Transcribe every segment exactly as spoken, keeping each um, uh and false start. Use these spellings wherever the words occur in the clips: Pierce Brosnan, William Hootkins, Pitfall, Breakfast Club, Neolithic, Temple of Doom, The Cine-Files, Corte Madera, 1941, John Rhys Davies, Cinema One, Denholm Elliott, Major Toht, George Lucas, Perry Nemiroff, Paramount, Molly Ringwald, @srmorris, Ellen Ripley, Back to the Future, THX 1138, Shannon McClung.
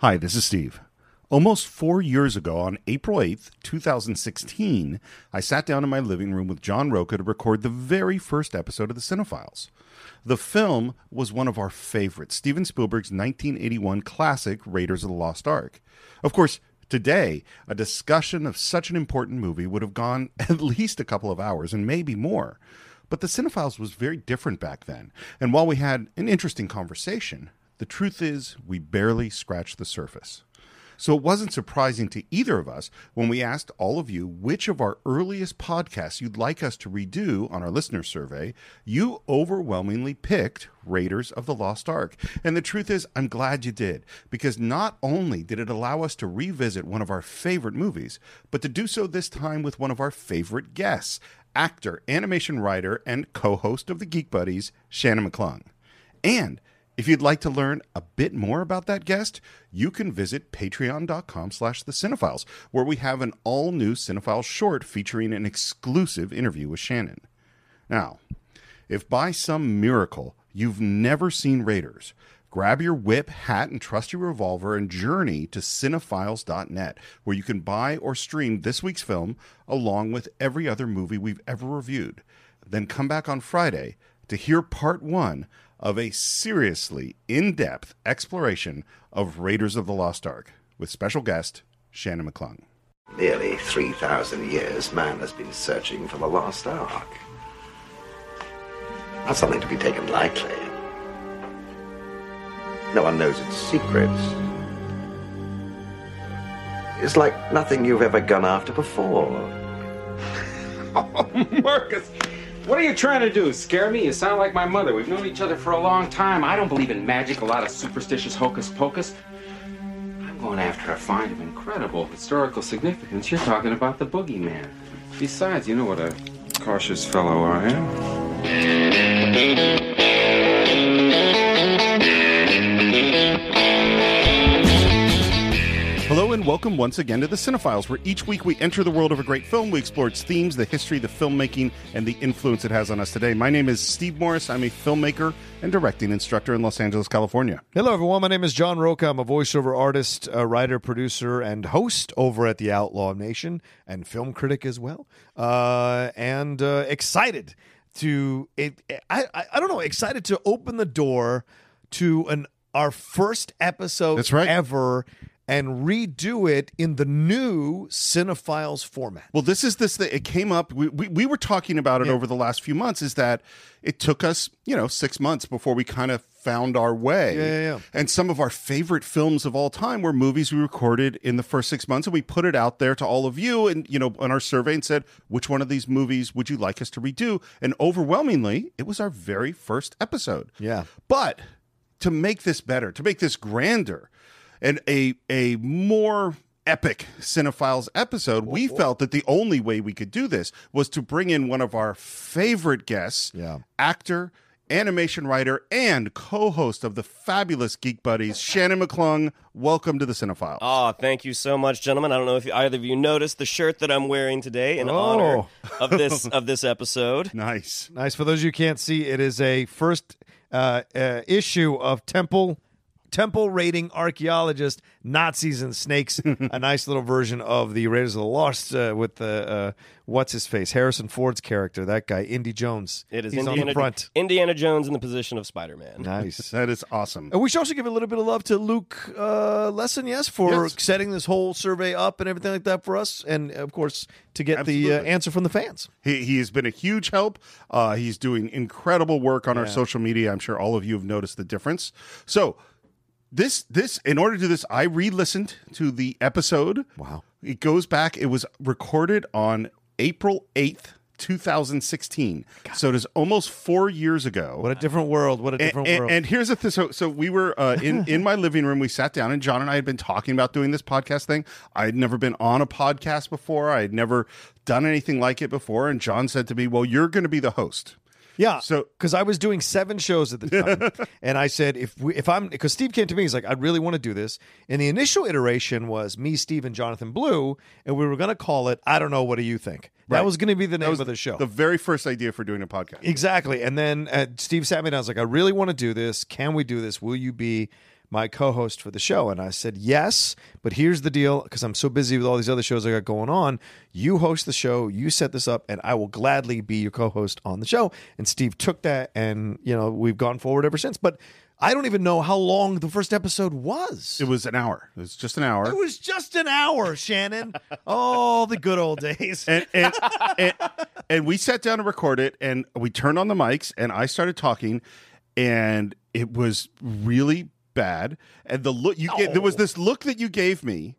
Hi, this is Steve. Almost four years ago, on April eighth, two thousand sixteen, I sat down in my living room with John Rocha to record the very first episode of The Cine-Files. The film was one of our favorites, Steven Spielberg's nineteen eighty-one classic Raiders of the Lost Ark. Of course, today, a discussion of such an important movie would have gone at least a couple of hours, and maybe more. But The Cine-Files was very different back then, and while we had an interesting conversation, the truth is, we barely scratched the surface. So it wasn't surprising to either of us when we asked all of you which of our earliest podcasts you'd like us to redo on our listener survey. You overwhelmingly picked Raiders of the Lost Ark. And the truth is, I'm glad you did, because not only did it allow us to revisit one of our favorite movies, but to do so this time with one of our favorite guests, actor, animation writer, and co-host of the Geek Buddies, Shannon McClung. And if you'd like to learn a bit more about that guest, you can visit patreon.com slash the Cine-Files, where we have an all-new Cine-Files short featuring an exclusive interview with Shannon. Now, if by some miracle you've never seen Raiders, grab your whip, hat, and trusty revolver and journey to Cine-Files dot net, where you can buy or stream this week's film along with every other movie we've ever reviewed. Then come back on Friday to hear part one of a seriously in-depth exploration of Raiders of the Lost Ark with special guest Shannon McClung. Nearly three thousand years, man has been searching for the Lost Ark. Not something to be taken lightly. No one knows its secrets. It's like nothing you've ever gone after before. Oh, Marcus! What are you trying to do? Scare me? You sound like my mother. We've known each other for a long time. I don't believe in magic, a lot of superstitious hocus-pocus. I'm going after a find of incredible historical significance. You're talking about the boogeyman. Besides, you know what a cautious fellow I am. Hello and welcome once again to The Cine-Files, where each week we enter the world of a great film. We explore its themes, the history, the filmmaking, and the influence it has on us today. My name is Steve Morris. I'm a filmmaker and directing instructor in Los Angeles, California. Hello, everyone. My name is John Rocha. I'm a voiceover artist, a writer, producer, and host over at the Outlaw Nation, and film critic as well. Uh, and uh, excited to, it, I, I, I don't know, excited to open the door to an our first episode That's right. ever. And redo it in the new Cine-Files format. Well, this is this that it came up. We, we we were talking about it yeah. over the last few months. Is that it took us you know six months before we kind of found our way. Yeah, yeah, yeah. And some of our favorite films of all time were movies we recorded in the first six months, and we put it out there to all of you and you know on our survey and said, which one of these movies would you like us to redo? And overwhelmingly, it was our very first episode. Yeah. But to make this better, to make this grander, and a a more epic Cine-Files episode, we felt that the only way we could do this was to bring in one of our favorite guests, yeah. actor, animation writer, and co-host of the fabulous Geek Buddies, Shannon McClung. Welcome to the Cine-Files. Oh, thank you so much, gentlemen. I don't know if either of you noticed the shirt that I'm wearing today in oh. honor of this of this episode. Nice. Nice. For those of you who can't see, it is a first uh, uh, issue of Temple... Temple raiding archaeologist, Nazis and snakes. A nice little version of the Raiders of the Lost uh, with the uh, uh, what's his face, Harrison Ford's character, that guy, Indy Jones. It is He's Indiana, on the front. Indiana Jones in the position of Spider-Man. Nice, that is awesome. And we should also give a little bit of love to Luke uh, Lesson, yes, for yes. setting this whole survey up and everything like that for us, and of course to get Absolutely. the uh, answer from the fans. He he has been a huge help. Uh, he's doing incredible work on yeah. our social media. I'm sure all of you have noticed the difference. So. This, this, in order to do this, I re-listened to the episode. Wow. It goes back. It was recorded on April eighth, two thousand sixteen. God. So it is almost four years ago. What a different world. What a different and, world. And, and here's the thing. So, so we were uh, in, in my living room. We sat down, and John and I had been talking about doing this podcast thing. I had never been on a podcast before. I had never done anything like it before. And John said to me, well, you're going to be the host. Yeah, so because I was doing seven shows at the time, and I said, if we, if I'm, because Steve came to me, he's like, I really want to do this, and the initial iteration was me, Steve, and Jonathan Blue, and we were going to call it, I don't know, what do you think? Right. That was going to be the name of the show. The very first idea for doing a podcast. Exactly, and then uh, Steve sat me down, I was like, I really want to do this, can we do this, will you be my co-host for the show. And I said, yes, but here's the deal, because I'm so busy with all these other shows I got going on. You host the show, you set this up, and I will gladly be your co-host on the show. And Steve took that, and you know, we've gone forward ever since. But I don't even know how long the first episode was. It was an hour. It was just an hour. It was just an hour, Shannon. Oh, the good old days. And, and, and, and we sat down to record it, and we turned on the mics, and I started talking, and it was really bad. And the look you oh. get, there was this look that you gave me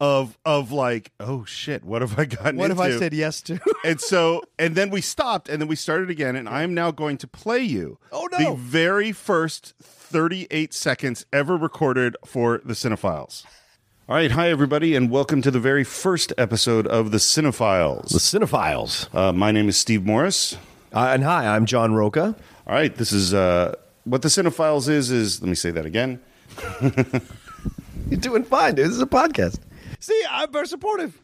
of of like, oh shit, what have I gotten what into? What have I said yes to? And so, and then we stopped, and then we started again, and I am now going to play you oh, no. the very first thirty-eight seconds ever recorded for The Cine-Files. All right, hi everybody, and welcome to the very first episode of The Cine-Files. The Cine-Files. Uh, my name is Steve Morris. Uh, and hi, I'm John Rocha. All right, this is, uh, what The Cine-Files is, is, let me say that again. You're doing fine, dude. This is a podcast. See, I'm very supportive.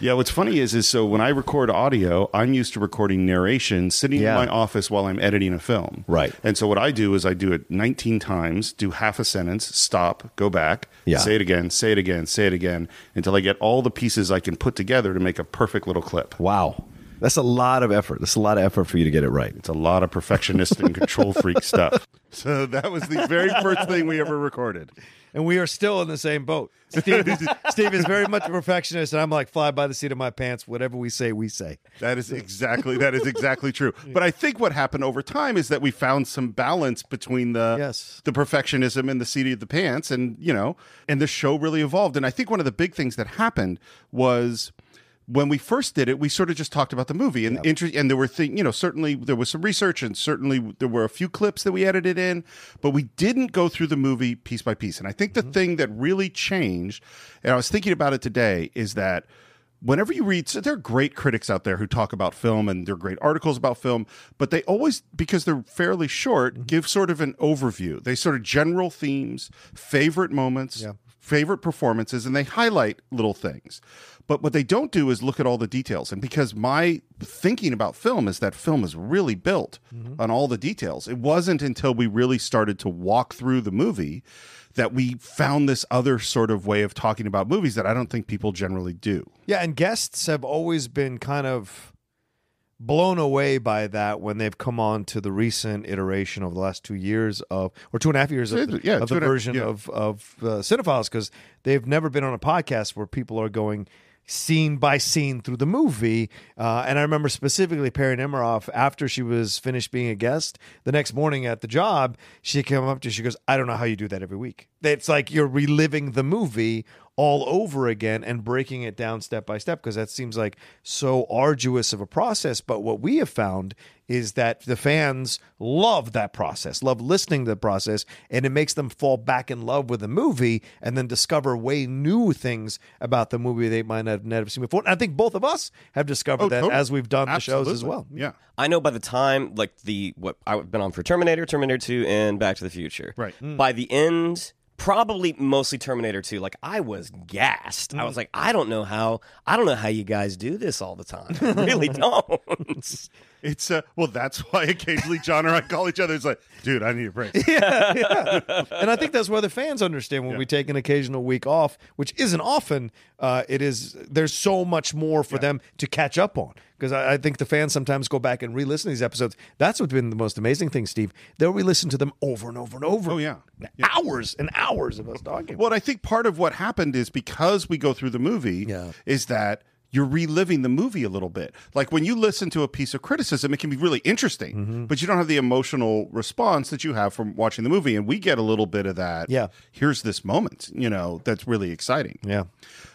Yeah, what's funny is, is so when I record audio, I'm used to recording narration sitting yeah. in my office while I'm editing a film. Right. And so what I do is I do it nineteen times, do half a sentence, stop, go back, yeah. say it again, say it again, say it again, until I get all the pieces I can put together to make a perfect little clip. Wow. That's a lot of effort. That's a lot of effort for you to get it right. It's a lot of perfectionist and control freak stuff. So that was the very first thing we ever recorded. And we are still in the same boat. Steve, Steve is very much a perfectionist, and I'm like, fly by the seat of my pants. Whatever we say, we say. That is exactly that is exactly true. But I think what happened over time is that we found some balance between the yes. the perfectionism and the seat of the pants, and you know, and the show really evolved. And I think one of the big things that happened was, when we first did it, we sort of just talked about the movie, and yep. inter- and there were things, you know, certainly there was some research, and certainly there were a few clips that we edited in, but we didn't go through the movie piece by piece. And I think mm-hmm. the thing that really changed, and I was thinking about it today, is that whenever you read, so there are great critics out there who talk about film, and there are great articles about film, but they always, because they're fairly short, mm-hmm. give sort of an overview. They sort of general themes, favorite moments, yeah. favorite performances, and they highlight little things. But what they don't do is look at all the details. And because my thinking about film is that film is really built mm-hmm. on all the details. It wasn't until we really started to walk through the movie that we found this other sort of way of talking about movies that I don't think people generally do. Yeah, and guests have always been kind of blown away by that when they've come on to the recent iteration over the last two years of, or two and a half years of the, yeah, of the version half, yeah. of, of uh, Cine-Files, because they've never been on a podcast where people are going scene by scene through the movie. Uh, and I remember specifically Perry Nemiroff, after she was finished being a guest, the next morning at the job, she came up to, she goes, I don't know how you do that every week. It's like you're reliving the movie all over again and breaking it down step by step, because that seems like so arduous of a process. But what we have found is that the fans love that process, love listening to the process, and it makes them fall back in love with the movie and then discover way new things about the movie they might not have seen before. And I think both of us have discovered oh, that totally. as we've done Absolutely. the shows as well. Yeah, I know by the time, like the, what I've been on for Terminator, Terminator two, and Back to the Future. Right. Mm. By the end, probably mostly Terminator two, like I was gassed. Mm. I was like, I don't know how, I don't know how you guys do this all the time. I really don't. It's uh, well, that's why occasionally John or I call each other. It's like, dude, I need a break. Yeah, yeah. And I think that's why the fans understand when yeah. we take an occasional week off, which isn't often. Uh, it is. There's so much more for yeah. them to catch up on, because I, I think the fans sometimes go back and re-listen to these episodes. That's what's been the most amazing thing, Steve. They'll re-listen to them over and over and over. Oh yeah, yeah. hours and hours of us talking. Well, I think part of what happened is because we go through the movie yeah. is that you're reliving the movie a little bit. Like when you listen to a piece of criticism, it can be really interesting, mm-hmm. but you don't have the emotional response that you have from watching the movie. And we get a little bit of that. Yeah. Here's this moment, you know, that's really exciting. Yeah.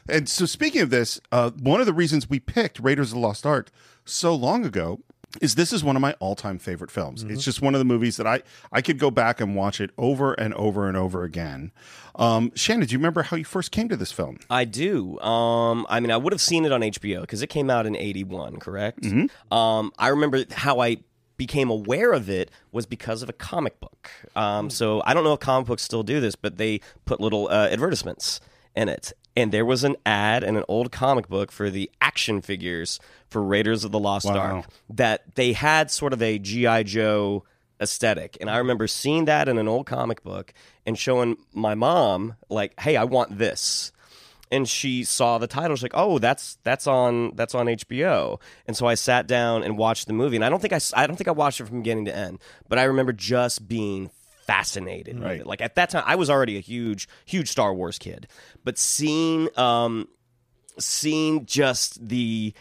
And so speaking of this, uh, one of the reasons we picked Raiders of the Lost Ark so long ago is this is one of my all-time favorite films. Mm-hmm. It's just one of the movies that I, I could go back and watch it over and over and over again. Um, Shannon, do you remember how you first came to this film? I do. Um, I mean, I would have seen it on H B O because it came out in eighty-one, correct? Mm-hmm. Um, I remember how I became aware of it was because of a comic book. Um, so I don't know if comic books still do this, but they put little uh, advertisements in it. And there was an ad in an old comic book for the action figures for Raiders of the Lost wow. Ark that they had sort of a G I Joe aesthetic. And I remember seeing that in an old comic book and showing my mom, like, hey, I want this. And she saw the title. She's like, "Oh, that's that's on that's on H B O." And so I sat down and watched the movie. And I don't think I I don't think I watched it from beginning to end, but I remember just being fascinated. Right. With it. Like at that time, I was already a huge huge Star Wars kid, but seeing um, seeing just the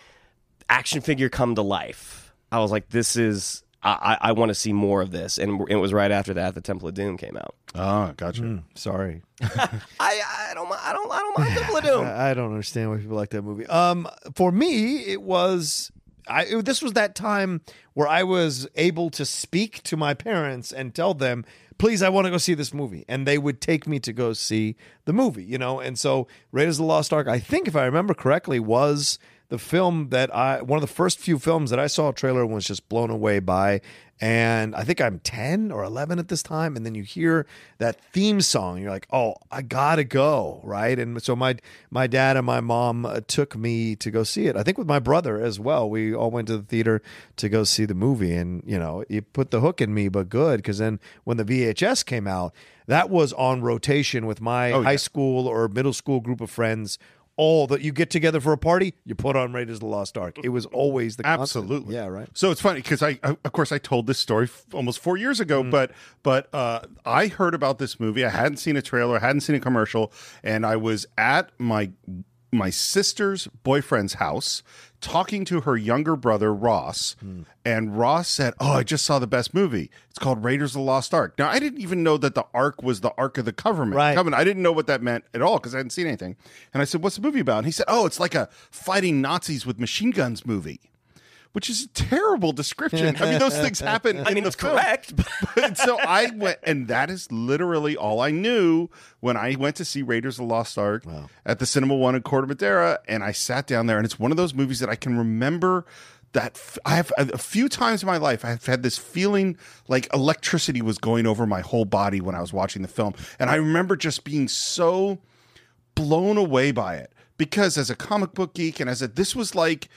action figure come to life, I was like, "This is I, I want to see more of this." And it was right after that the Temple of Doom came out. Oh, gotcha. Mm, sorry. I, I don't I don't I don't mind Temple of Doom. I don't understand why people like that movie. Um, for me, it was I. It, this was that time where I was able to speak to my parents and tell them, "Please, I want to go see this movie," and they would take me to go see the movie. You know, and so Raiders of the Lost Ark, I think, if I remember correctly, was the film that I, one of the first few films that I saw a trailer and was just blown away by. And I think I'm ten or eleven at this time. And then you hear that theme song. You're like, oh, I gotta go, right? And so my my dad and my mom uh, took me to go see it. I think with my brother as well. We all went to the theater to go see the movie. And, you know, it put the hook in me, but good. Because then when the V H S came out, that was on rotation with my oh, yeah. high school or middle school group of friends. All that you get together for a party, you put on Raiders of the Lost Ark. It was always the constant. Absolutely, yeah, right. So it's funny because I, of course, I told this story f- almost four years ago, mm. but but uh, I heard about this movie. I hadn't seen a trailer, I hadn't seen a commercial, and I was at my my sister's boyfriend's house talking to her younger brother Ross, mm. and Ross said, "Oh, I just saw the best movie. It's called Raiders of the Lost Ark." Now, I didn't even know that the Ark was the Ark of the Covenant. Right. I didn't know what that meant at all because I hadn't seen anything. And I said, "What's the movie about?" And he said, "Oh, it's like a fighting Nazis with machine guns movie," which is a terrible description. I mean, those things happen. I mean, it's correct. But, so I went, and that is literally all I knew when I went to see Raiders of the Lost Ark wow. at the Cinema One in Corte Madera, and I sat down there, and it's one of those movies that I can remember that f- I have a few times in my life, I've had this feeling like electricity was going over my whole body when I was watching the film. And I remember just being so blown away by it because as a comic book geek, and as a, this was like,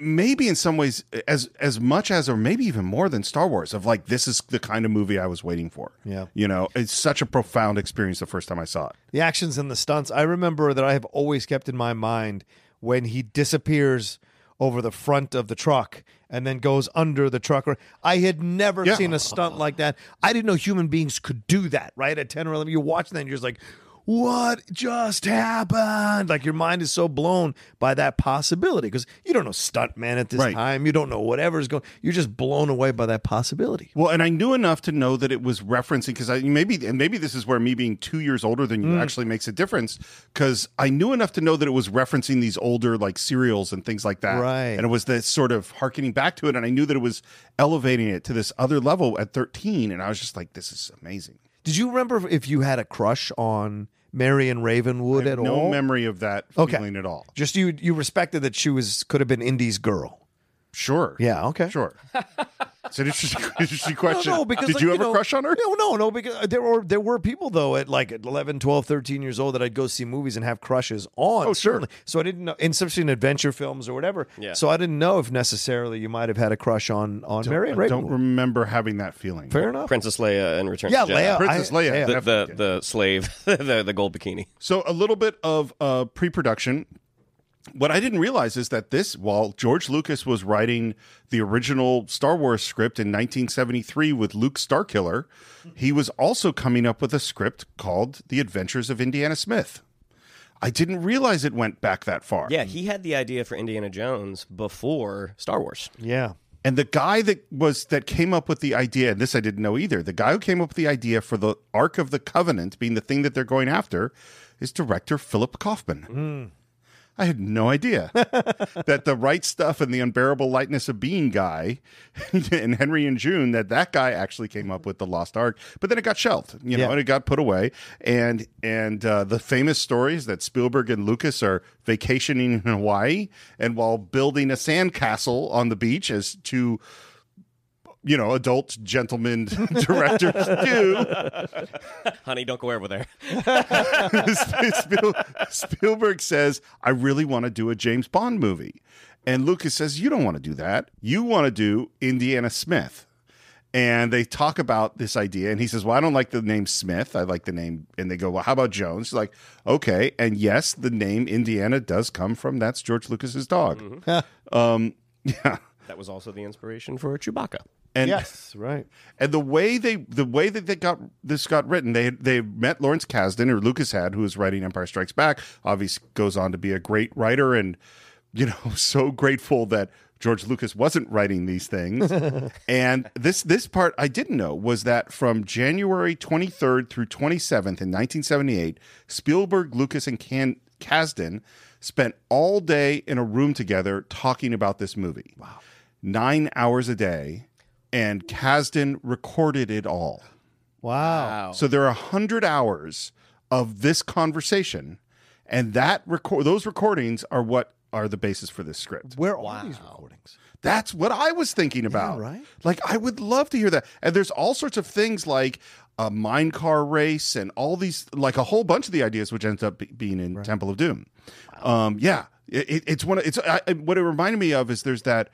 maybe in some ways as as much as or maybe even more than Star Wars, of like, this is the kind of movie I was waiting for. Yeah. You know, it's such a profound experience the first time I saw it. The actions and the stunts. I remember that I have always kept in my mind when he disappears over the front of the truck and then goes under the truck. I had never yeah. seen a stunt like that. I didn't know human beings could do that, right? At ten or eleven, you watch that and you're just like, what just happened? Like, your mind is so blown by that possibility because you don't know stuntman at this right. time. You don't know whatever's going. You're just blown away by that possibility. Well, and I knew enough to know that it was referencing because I maybe and maybe this is where me being two years older than you mm. actually makes a difference, because I knew enough to know that it was referencing these older like serials and things like that. Right. And it was this sort of hearkening back to it, and I knew that it was elevating it to this other level at thirteen, and I was just like, this is amazing. Did you remember if you had a crush on Marion Ravenwood I have at no all? No memory of that feeling okay. at all. Just you you respected that she was could have been Indy's girl. Sure. Yeah, okay. Sure. It's an interesting, interesting question. No, no, because, Did like, you, you know, ever crush on her? No, no, no, because there were there were people, though, at like eleven, twelve, thirteen years old that I'd go see movies and have crushes on. Oh, certainly. Sure. So I didn't know, especially in adventure films or whatever. Yeah. So I didn't know if necessarily you might have had a crush on, on Marion Ravenwood. I don't remember having that feeling. Fair enough. Princess Leia in Return yeah, to Jedi. Leia, Princess I, Leia. The, the, the slave, the, the gold bikini. So a little bit of uh, pre-production. What I didn't realize is that this, while George Lucas was writing the original Star Wars script in nineteen seventy-three with Luke Starkiller, he was also coming up with a script called The Adventures of Indiana Smith. I didn't realize it went back that far. Yeah, he had the idea for Indiana Jones before Star Wars. Yeah. And the guy that was that came up with the idea, and this I didn't know either, the guy who came up with the idea for the Ark of the Covenant being the thing that they're going after is director Philip Kaufman. Mm. I had no idea that the Right Stuff and the Unbearable Lightness of Being guy and Henry and June, that that guy actually came up with the Lost Ark, but then it got shelved, you know, yeah. and it got put away. And and uh, the famous stories that Spielberg and Lucas are vacationing in Hawaii and while building a sandcastle on the beach as two, you know, adult gentlemen directors do. Honey, don't go over there. Spiel- Spielberg says, I really want to do a James Bond movie. And Lucas says, you don't want to do that. You want to do Indiana Smith. And they talk about this idea, and he says, well, I don't like the name Smith. I like the name, and they go, well, how about Jones? She's like, okay, and yes, the name Indiana does come from, that's George Lucas's dog. Mm-hmm. um, yeah. That was also the inspiration for Chewbacca. And, yes, right. And the way they, the way that they got this got written, they they met Lawrence Kasdan, or Lucas had, who was writing Empire Strikes Back. Obviously, goes on to be a great writer, and you know, so grateful that George Lucas wasn't writing these things. And this this part I didn't know was that from January twenty-third through twenty-seventh in nineteen seventy-eight, Spielberg, Lucas, and Can- Kasdan spent all day in a room together talking about this movie. Wow, nine hours a day. And Kasdan recorded it all. Wow. So there are one hundred hours of this conversation, and that record those recordings are what are the basis for this script. Where wow. are these recordings? That's what I was thinking about. Yeah, right? Like, I would love to hear that. And there's all sorts of things like a mine car race and all these, like a whole bunch of the ideas, which ends up be- being in right. Temple of Doom. Wow. Um, yeah. It, it's one of, it's, I, what it reminded me of is there's that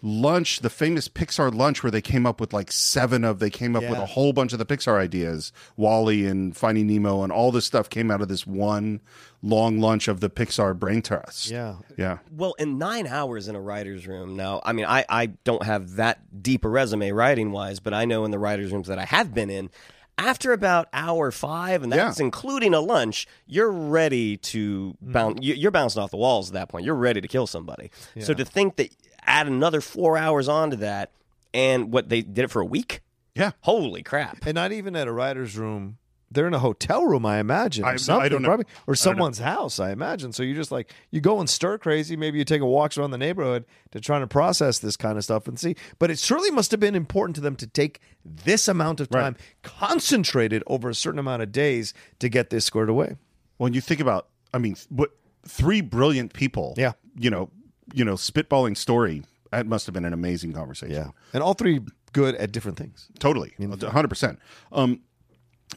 lunch, the famous Pixar lunch where they came up with like seven of, they came up yeah. with a whole bunch of the Pixar ideas. WALL-E and Finding Nemo and all this stuff came out of this one long lunch of the Pixar brain trust. Yeah. Yeah. Well, in nine hours in a writer's room now, I mean, I, I don't have that deep a resume writing wise, but I know in the writer's rooms that I have been in, after about hour five, and that's yeah. including a lunch, you're ready to bounce, you're bouncing off the walls at that point. You're ready to kill somebody. Yeah. So to think that add another four hours onto that, and what, they did it for a week? Yeah. Holy crap. And not even at a writer's room. They're in a hotel room, I imagine. I, something, I don't know. Probably, or someone's house, I imagine. So you're just like, you go and stir crazy. Maybe you take a walk around the neighborhood to try to process this kind of stuff and see. But it certainly must have been important to them to take this amount of time, right. concentrated over a certain amount of days, to get this squared away. When you think about, I mean, what three brilliant people, yeah. you know, you know, spitballing story, that must have been an amazing conversation. Yeah. And all three good at different things. Totally. one hundred percent. Um,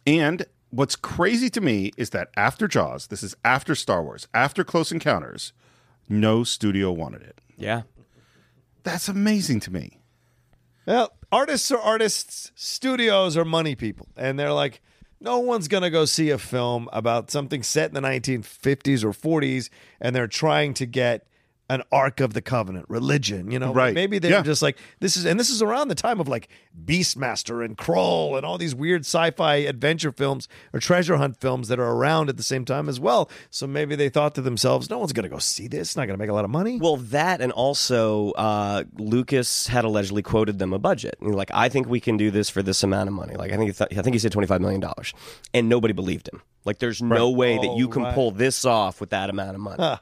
And what's crazy to me is that after Jaws, this is after Star Wars, after Close Encounters, no studio wanted it. Yeah. That's amazing to me. Well, artists are artists, studios are money people. And they're like, no one's going to go see a film about something set in the nineteen fifties or forties, and they're trying to get an Ark of the Covenant, religion, you know, right. maybe they're yeah. just like, this is, and this is around the time of like Beastmaster and Kroll and all these weird sci-fi adventure films or treasure hunt films that are around at the same time as well. So maybe they thought to themselves, no one's going to go see this. It's not going to make a lot of money. Well, that, and also uh, Lucas had allegedly quoted them a budget. And like, I think we can do this for this amount of money. Like, I think, th- I think he said twenty-five million dollars, and nobody believed him. Like, there's right. no way oh, that you can right. pull this off with that amount of money. Huh.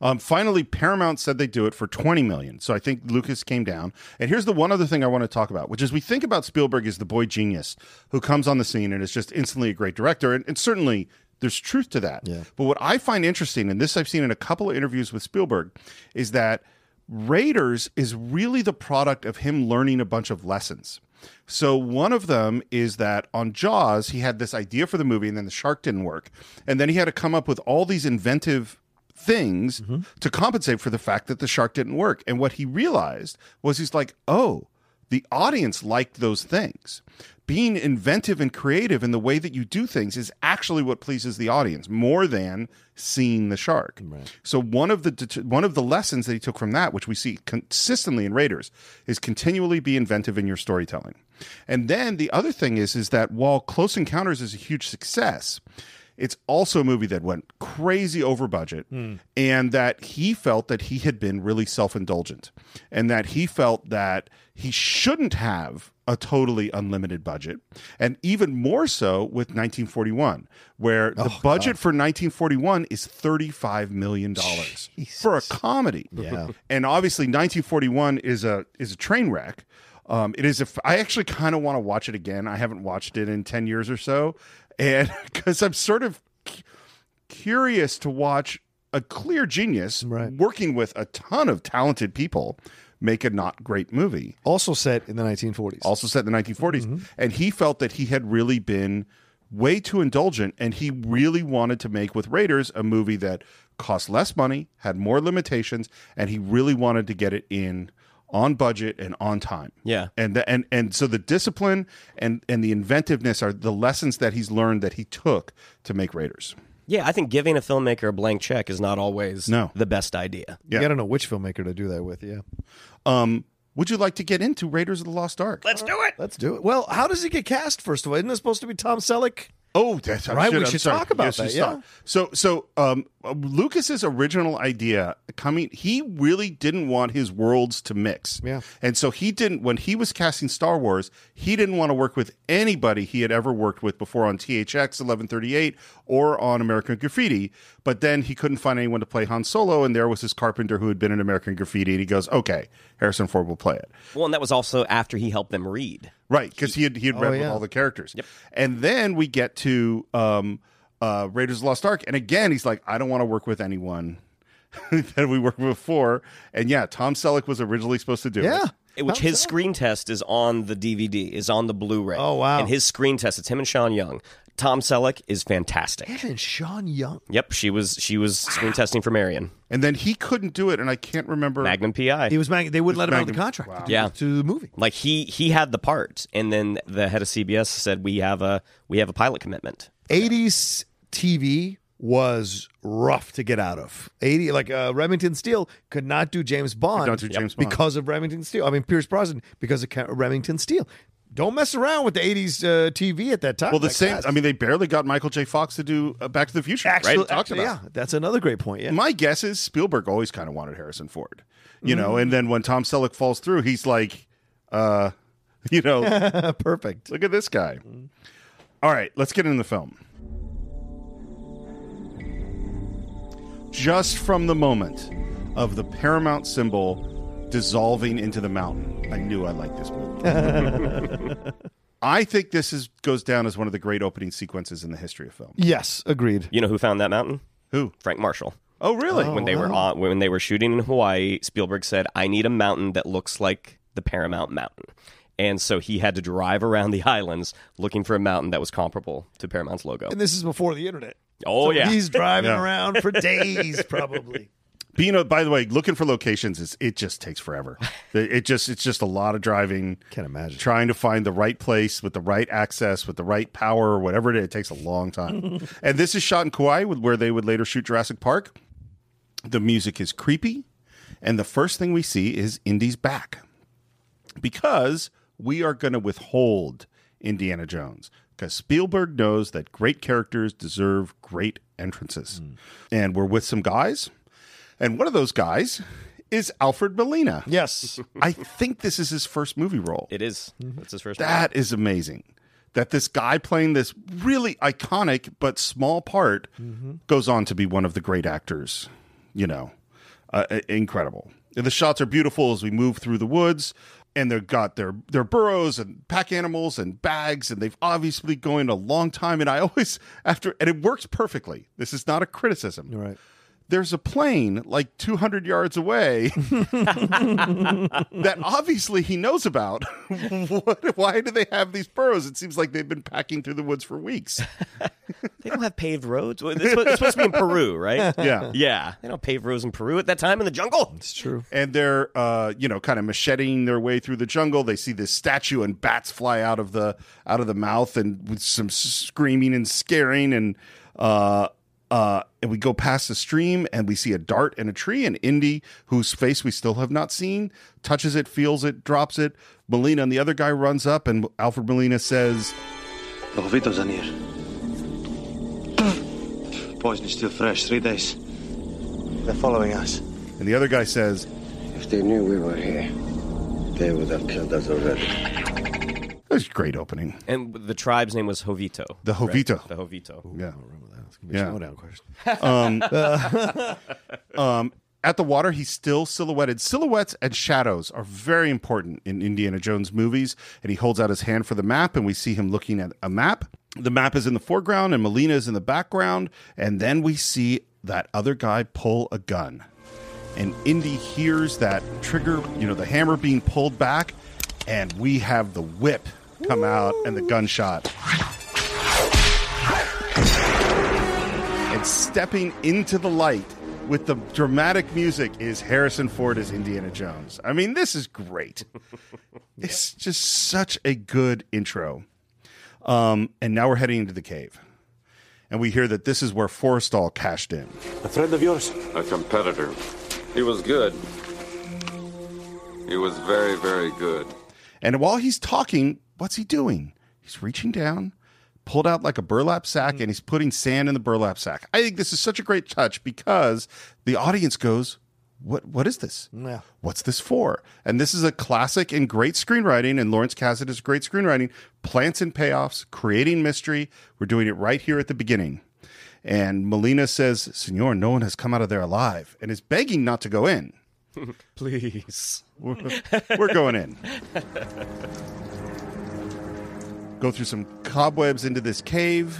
Um, finally, Paramount said they'd do it for twenty million dollars. So I think Lucas came down. And here's the one other thing I want to talk about, which is we think about Spielberg as the boy genius who comes on the scene and is just instantly a great director. And, and certainly there's truth to that. Yeah. But what I find interesting, and this I've seen in a couple of interviews with Spielberg, is that Raiders is really the product of him learning a bunch of lessons. So one of them is that on Jaws, he had this idea for the movie, and then the shark didn't work. And then he had to come up with all these inventive things mm-hmm. to compensate for the fact that the shark didn't work. And what he realized was, he's like, oh, the audience liked those things. Being inventive and creative in the way that you do things is actually what pleases the audience more than seeing the shark. Right. So one of the one of the lessons that he took from that, which we see consistently in Raiders, is continually be inventive in your storytelling. And then the other thing is is that while Close Encounters is a huge success, it's also a movie that went crazy over budget, mm. and that he felt that he had been really self-indulgent, and that he felt that he shouldn't have a totally unlimited budget, and even more so with nineteen forty-one, where oh, the budget God. for nineteen forty-one is thirty-five million dollars Jesus. For a comedy. Yeah. And obviously nineteen forty-one is a is a train wreck. Um, it is. A f- I actually kind of want to watch it again. I haven't watched it in ten years or so. And because I'm sort of cu- curious to watch a clear genius right. working with a ton of talented people make a not great movie. Also set in the nineteen forties. Also set in the nineteen forties. Mm-hmm. And he felt that he had really been way too indulgent, and he really wanted to make with Raiders a movie that cost less money, had more limitations, and he really wanted to get it in on budget and on time. Yeah. And the, and and so the discipline and and the inventiveness are the lessons that he's learned that he took to make Raiders. Yeah, I think giving a filmmaker a blank check is not always no. the best idea. Yeah. You got to know which filmmaker to do that with, yeah. Um, would you like to get into Raiders of the Lost Ark? Let's do it. Let's do it. Well, how does he get cast, first of all? Isn't it supposed to be Tom Selleck? Oh, that's right. Should, we should I'm sorry. talk about yes, that. Yeah. Talk. So, so um, Lucas's original idea coming, he really didn't want his worlds to mix. Yeah. And so he didn't, when he was casting Star Wars, he didn't want to work with anybody he had ever worked with before on T H X eleven thirty-eight or on American Graffiti. But then he couldn't find anyone to play Han Solo, and there was this carpenter who had been in American Graffiti, and he goes, "Okay, Harrison Ford will play it." Well, and that was also after he helped them read. Right, because he had, he had oh, read yeah. with all the characters. Yep. And then we get to um, uh, Raiders of the Lost Ark. And again, he's like, I don't want to work with anyone that we worked with before. And yeah, Tom Selleck was originally supposed to do yeah. it. Yeah. Which Tom his Selleck. screen test is on the D V D, is on the Blu-ray. Oh, wow. And his screen test, it's him and Sean Young. Tom Selleck is fantastic. Him and Sean Young? Yep, she was she was wow. screen testing for Marion. And then he couldn't do it, and I can't remember. Magnum P I. He was Mag- They wouldn't let him Magnum- out of the contract wow. yeah. to the movie. Like, he he had the part, and then the head of C B S said, we have a we have a pilot commitment. eighties T V was rough to get out of. eighty like uh, Remington Steele could not do James Bond, could not do James yep. Bond because of Remington Steele. I mean, Pierce Brosnan because of Remington Steele. Don't mess around with the eighties uh, T V at that time. Well, the like same. That. I mean, they barely got Michael J. Fox to do uh, Back to the Future. Actually, right? Actually, about. yeah, that's another great point. Yeah. My guess is Spielberg always kind of wanted Harrison Ford, you mm-hmm. know. And then when Tom Selleck falls through, he's like, uh, you know, perfect. Look at this guy. Mm-hmm. All right, let's get into the film. Just from the moment of the Paramount symbol dissolving into the mountain, I knew I liked this movie. I think this is goes down as one of the great opening sequences in the history of film. Yes, agreed. You know who found that mountain? Who? Frank Marshall. Oh, really? Oh, when they wow. were on, when they were shooting in Hawaii, Spielberg said, "I need a mountain that looks like the Paramount Mountain." And so he had to drive around the islands looking for a mountain that was comparable to Paramount's logo. And this is before the internet. Oh, so yeah. He's driving yeah. around for days, probably. Being a, by the way, looking for locations is it just takes forever. It just it's just a lot of driving. Can't imagine trying to find the right place with the right access, with the right power, or whatever it is. It takes a long time. And this is shot in Kauai, where they would later shoot Jurassic Park. The music is creepy, and the first thing we see is Indy's back, because we are going to withhold Indiana Jones. Because Spielberg knows that great characters deserve great entrances, mm. and we're with some guys. And one of those guys is Alfred Molina. Yes. I think this is his first movie role. It is. That's his first That movie. Is amazing. That this guy playing this really iconic but small part mm-hmm. goes on to be one of the great actors. You know, uh, incredible. And the shots are beautiful as we move through the woods. And they've got their, their burros and pack animals and bags. And they've obviously gone a long time. And I always, after, and it works perfectly. This is not a criticism. Right. There's a plane like two hundred yards away that obviously he knows about. What, why do they have these burros? It seems like they've been packing through the woods for weeks. They don't have paved roads. It's supposed to be in Peru, right? Yeah. Yeah. They don't pave roads in Peru at that time in the jungle. It's true. And they're, uh, you know, kind of macheting their way through the jungle. They see this statue and bats fly out of the, out of the mouth, and with some screaming and scaring and, uh, Uh, and we go past the stream, and we see a dart and a tree, and Indy, whose face we still have not seen, touches it, feels it, drops it. Molina and the other guy runs up, and Alfred Molina says, "The Hovito's on here. Poison is still fresh, three days. They're following us." And the other guy says, "If they knew we were here, they would have killed us already." It was a great opening. And the tribe's name was Hovito. The Hovito. Right? The Hovito. Ooh, yeah. I don't remember that. It's going to be a yeah. showdown question. um, uh, um, at the water, he's still silhouetted. Silhouettes and shadows are very important in Indiana Jones movies. And he holds out his hand for the map, and we see him looking at a map. The map is in the foreground, and Molina is in the background. And then we see that other guy pull a gun. And Indy hears that trigger, you know, the hammer being pulled back. And we have the whip come out and the gunshot. And stepping into the light with the dramatic music is Harrison Ford as Indiana Jones. I mean, this is great. It's just such a good intro. Um, and now we're heading into the cave. And we hear that this is where Forrestal cashed in. A friend of yours? A competitor. He was good. He was very, very good. And while he's talking, what's he doing? He's reaching down, pulled out like a burlap sack, mm-hmm. and he's putting sand in the burlap sack. I think this is such a great touch because the audience goes, What what is this? Yeah. What's this for? And this is a classic and great screenwriting, and Lawrence Kasdan is great screenwriting. Plants and payoffs, creating mystery. We're doing it right here at the beginning. And Molina says, Senor, no one has come out of there alive, and is begging not to go in. Please. We're, we're going in. Go through some cobwebs into this cave.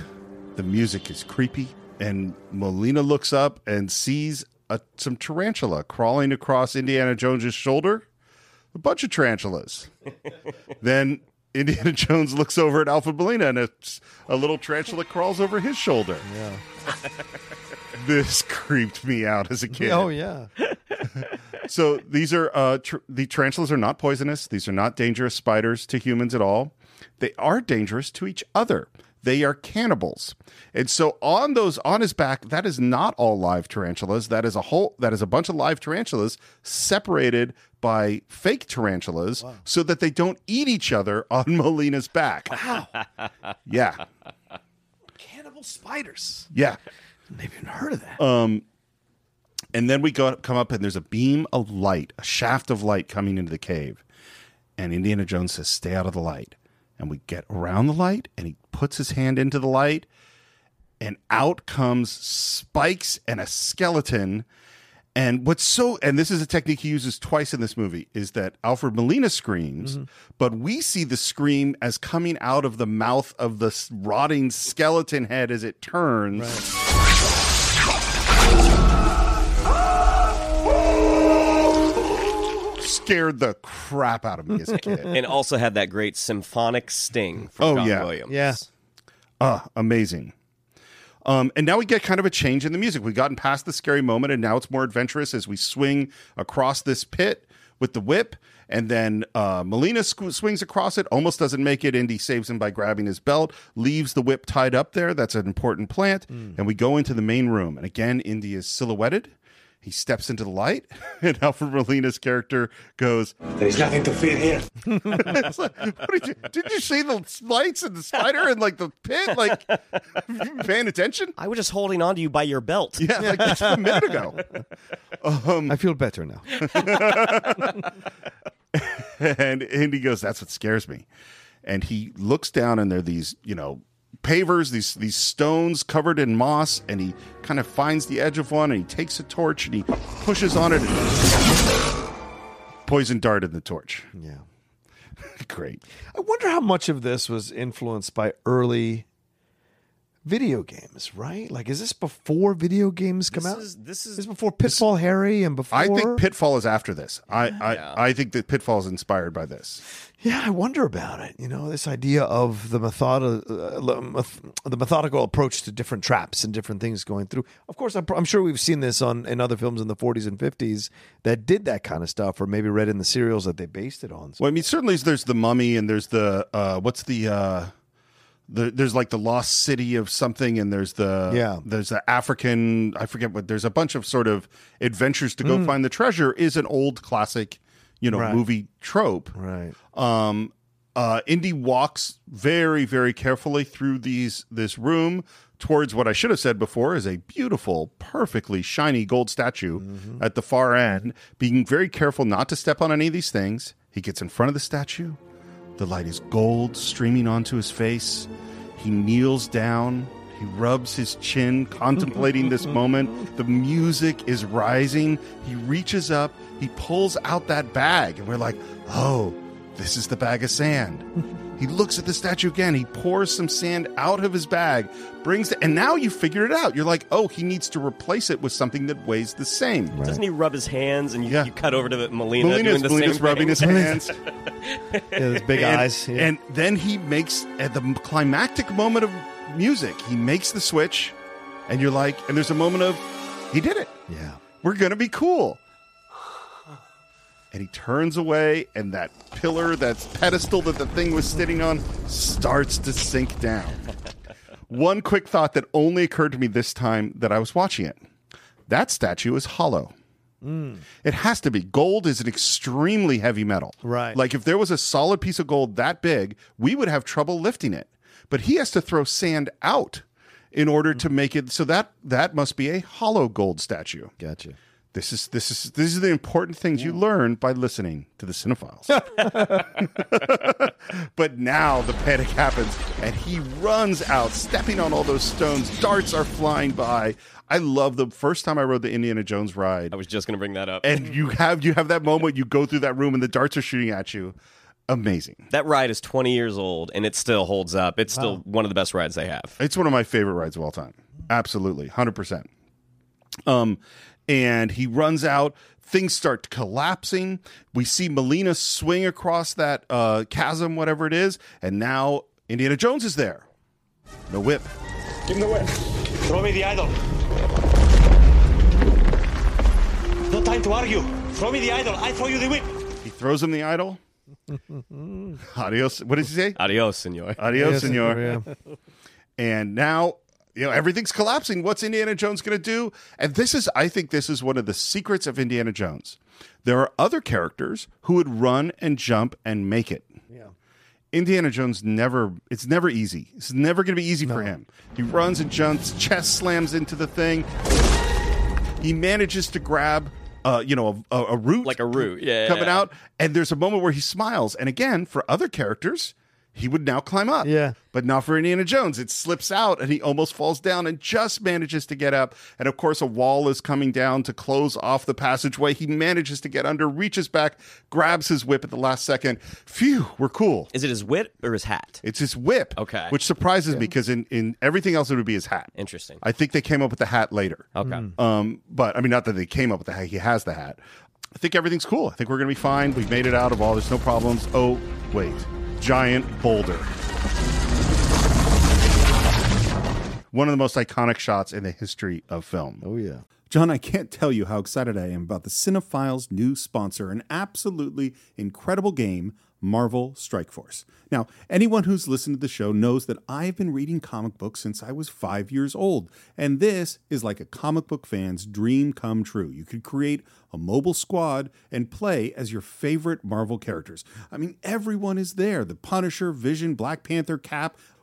The music is creepy, and Molina looks up and sees Uh, some tarantula crawling across Indiana Jones's shoulder. A bunch of tarantulas. Then Indiana Jones looks over at Alfred Molina, and a, a little tarantula crawls over his shoulder. Yeah. This creeped me out as a kid. Oh, yeah. So these are, uh, tr- the tarantulas are not poisonous. These are not dangerous spiders to humans at all. They are dangerous to each other. They are cannibals. And so on those on his back, that is not all live tarantulas. That is a whole that is a bunch of live tarantulas separated by fake tarantulas wow. so that they don't eat each other on Molina's back. Wow. Yeah. Cannibal spiders. Yeah. I've never even heard of that. Um and then we go come up and there's a beam of light, a shaft of light coming into the cave. And Indiana Jones says, "Stay out of the light." And we get around the light, and he puts his hand into the light, and out comes spikes and a skeleton. And what's so, and this is a technique he uses twice in this movie, is that Alfred Molina screams, mm-hmm. but we see the scream as coming out of the mouth of the rotting skeleton head as it turns. Right. Scared the crap out of me as a kid. And also had that great symphonic sting from oh, John yeah. Williams. Yeah. Uh, amazing. Um, and now we get kind of a change in the music. We've gotten past the scary moment, and now it's more adventurous as we swing across this pit with the whip. And then uh, Molina sw- swings across it, almost doesn't make it. Indy saves him by grabbing his belt, leaves the whip tied up there. That's an important plant. Mm. And we go into the main room. And again, Indy is silhouetted. He steps into the light, and Alfred Molina's character goes, "There's nothing to fear here." It's like, what did, you, did you see the lights and the spider and like the pit? Like, paying attention? I was just holding on to you by your belt. Yeah, like just a minute ago. Um, I feel better now. and Indy goes, "That's what scares me." And he looks down, and there are these, you know, pavers, these these stones covered in moss, and he kind of finds the edge of one, and he takes a torch, and he pushes on it, and poison darted the torch. Yeah. Great. I wonder how much of this was influenced by early video games, right? Like, is this before video games come this out? Is, this is this before Pitfall this, Harry and before... I think Pitfall is after this. Yeah. I, I, yeah. I think that Pitfall is inspired by this. Yeah, I wonder about it. You know, this idea of the method- uh, meth- the methodical approach to different traps and different things going through. Of course, I'm, I'm sure we've seen this on in other films in the forties and fifties that did that kind of stuff, or maybe read in the serials that they based it on. Well, I mean, certainly there's The Mummy, and there's the... Uh, what's the... Uh... The, there's like the lost city of something, and there's the yeah. there's the African, I forget what, there's a bunch of sort of adventures to go mm. find the treasure is an old classic, you know, right. movie trope. Right. Um, uh, Indy walks very, very carefully through these this room towards what I should have said before is a beautiful, perfectly shiny gold statue mm-hmm. at the far end, being very careful not to step on any of these things. He gets in front of the statue. The light is gold, streaming onto his face. He kneels down. He rubs his chin, contemplating this moment. The music is rising. He reaches up. He pulls out that bag. And we're like, oh, this is the bag of sand. He looks at the statue again. He pours some sand out of his bag, brings it, and now you figure it out. You're like, oh, he needs to replace it with something that weighs the same. Right. Doesn't he rub his hands? And you, yeah. you cut over to Molina Molina's, doing the Molina's same rubbing thing. His hands. Yeah, those big and, eyes. Yeah. And then he makes, at the climactic moment of music, he makes the switch, and you're like, and there's a moment of, He did it. Yeah. We're going to be cool. And he turns away, and that pillar, that pedestal that the thing was sitting on, starts to sink down. One quick thought that only occurred to me this time that I was watching it. That statue is hollow. Mm. It has to be. Gold is an extremely heavy metal. Right. Like if there was a solid piece of gold that big, we would have trouble lifting it. But he has to throw sand out in order mm. to make it. So that that must be a hollow gold statue. Gotcha. This is this is this is the important things yeah. you learn by listening to the Cine-Files. But now the panic happens, and he runs out, stepping on all those stones. Darts are flying by. I love the first time I rode the Indiana Jones ride. I was just going to bring that up. And you have you have that moment. You go through that room, and the darts are shooting at you. Amazing. That ride is twenty years old, and it still holds up. It's wow. still one of the best rides they have. It's one of my favorite rides of all time. Absolutely, one hundred percent. Um. And he runs out. Things start collapsing. We see Molina swing across that uh, chasm, whatever it is. And now Indiana Jones is there. No whip. Give him the whip. Throw me the idol. No time to argue. Throw me the idol. I throw you the whip. He throws him the idol. Adios. What did he say? Adios, senor. Adios, senor. Yeah. And now... You know, everything's collapsing. What's Indiana Jones going to do? And this is, I think this is one of the secrets of Indiana Jones. There are other characters who would run and jump and make it. Yeah. Indiana Jones never, it's never easy. It's never going to be easy no. for him. He runs and jumps, chest slams into the thing. He manages to grab, uh, you know, a, a root. Like a root, yeah. Coming yeah. out. And there's a moment where he smiles. And again, for other characters... He would now climb up, yeah, but not for Indiana Jones. It slips out, and he almost falls down and just manages to get up. And, of course, a wall is coming down to close off the passageway. He manages to get under, reaches back, grabs his whip at the last second. Phew, we're cool. Is it his whip or his hat? It's his whip, okay, which surprises yeah. me because in, in everything else, it would be his hat. Interesting. I think they came up with the hat later. Okay. Mm. Um, but, I mean, not that they came up with the hat. He has the hat. I think everything's cool. I think we're going to be fine. We've made it out of all. There's no problems. Oh, wait. Giant boulder. One of the most iconic shots in the history of film. Oh, yeah. John, I can't tell you how excited I am about the Cine-Files' new sponsor, an absolutely incredible game, Marvel Strike Force. Now, anyone who's listened to the show knows that I've been reading comic books since I was five years old, and this is like a comic book fan's dream come true. You could create a mobile squad and play as your favorite Marvel characters. I mean, everyone is there. The Punisher, Vision, Black Panther, Cap,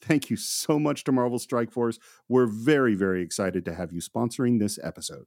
thank you so much to Marvel Strike Force. We're very, very excited to have you sponsoring this episode.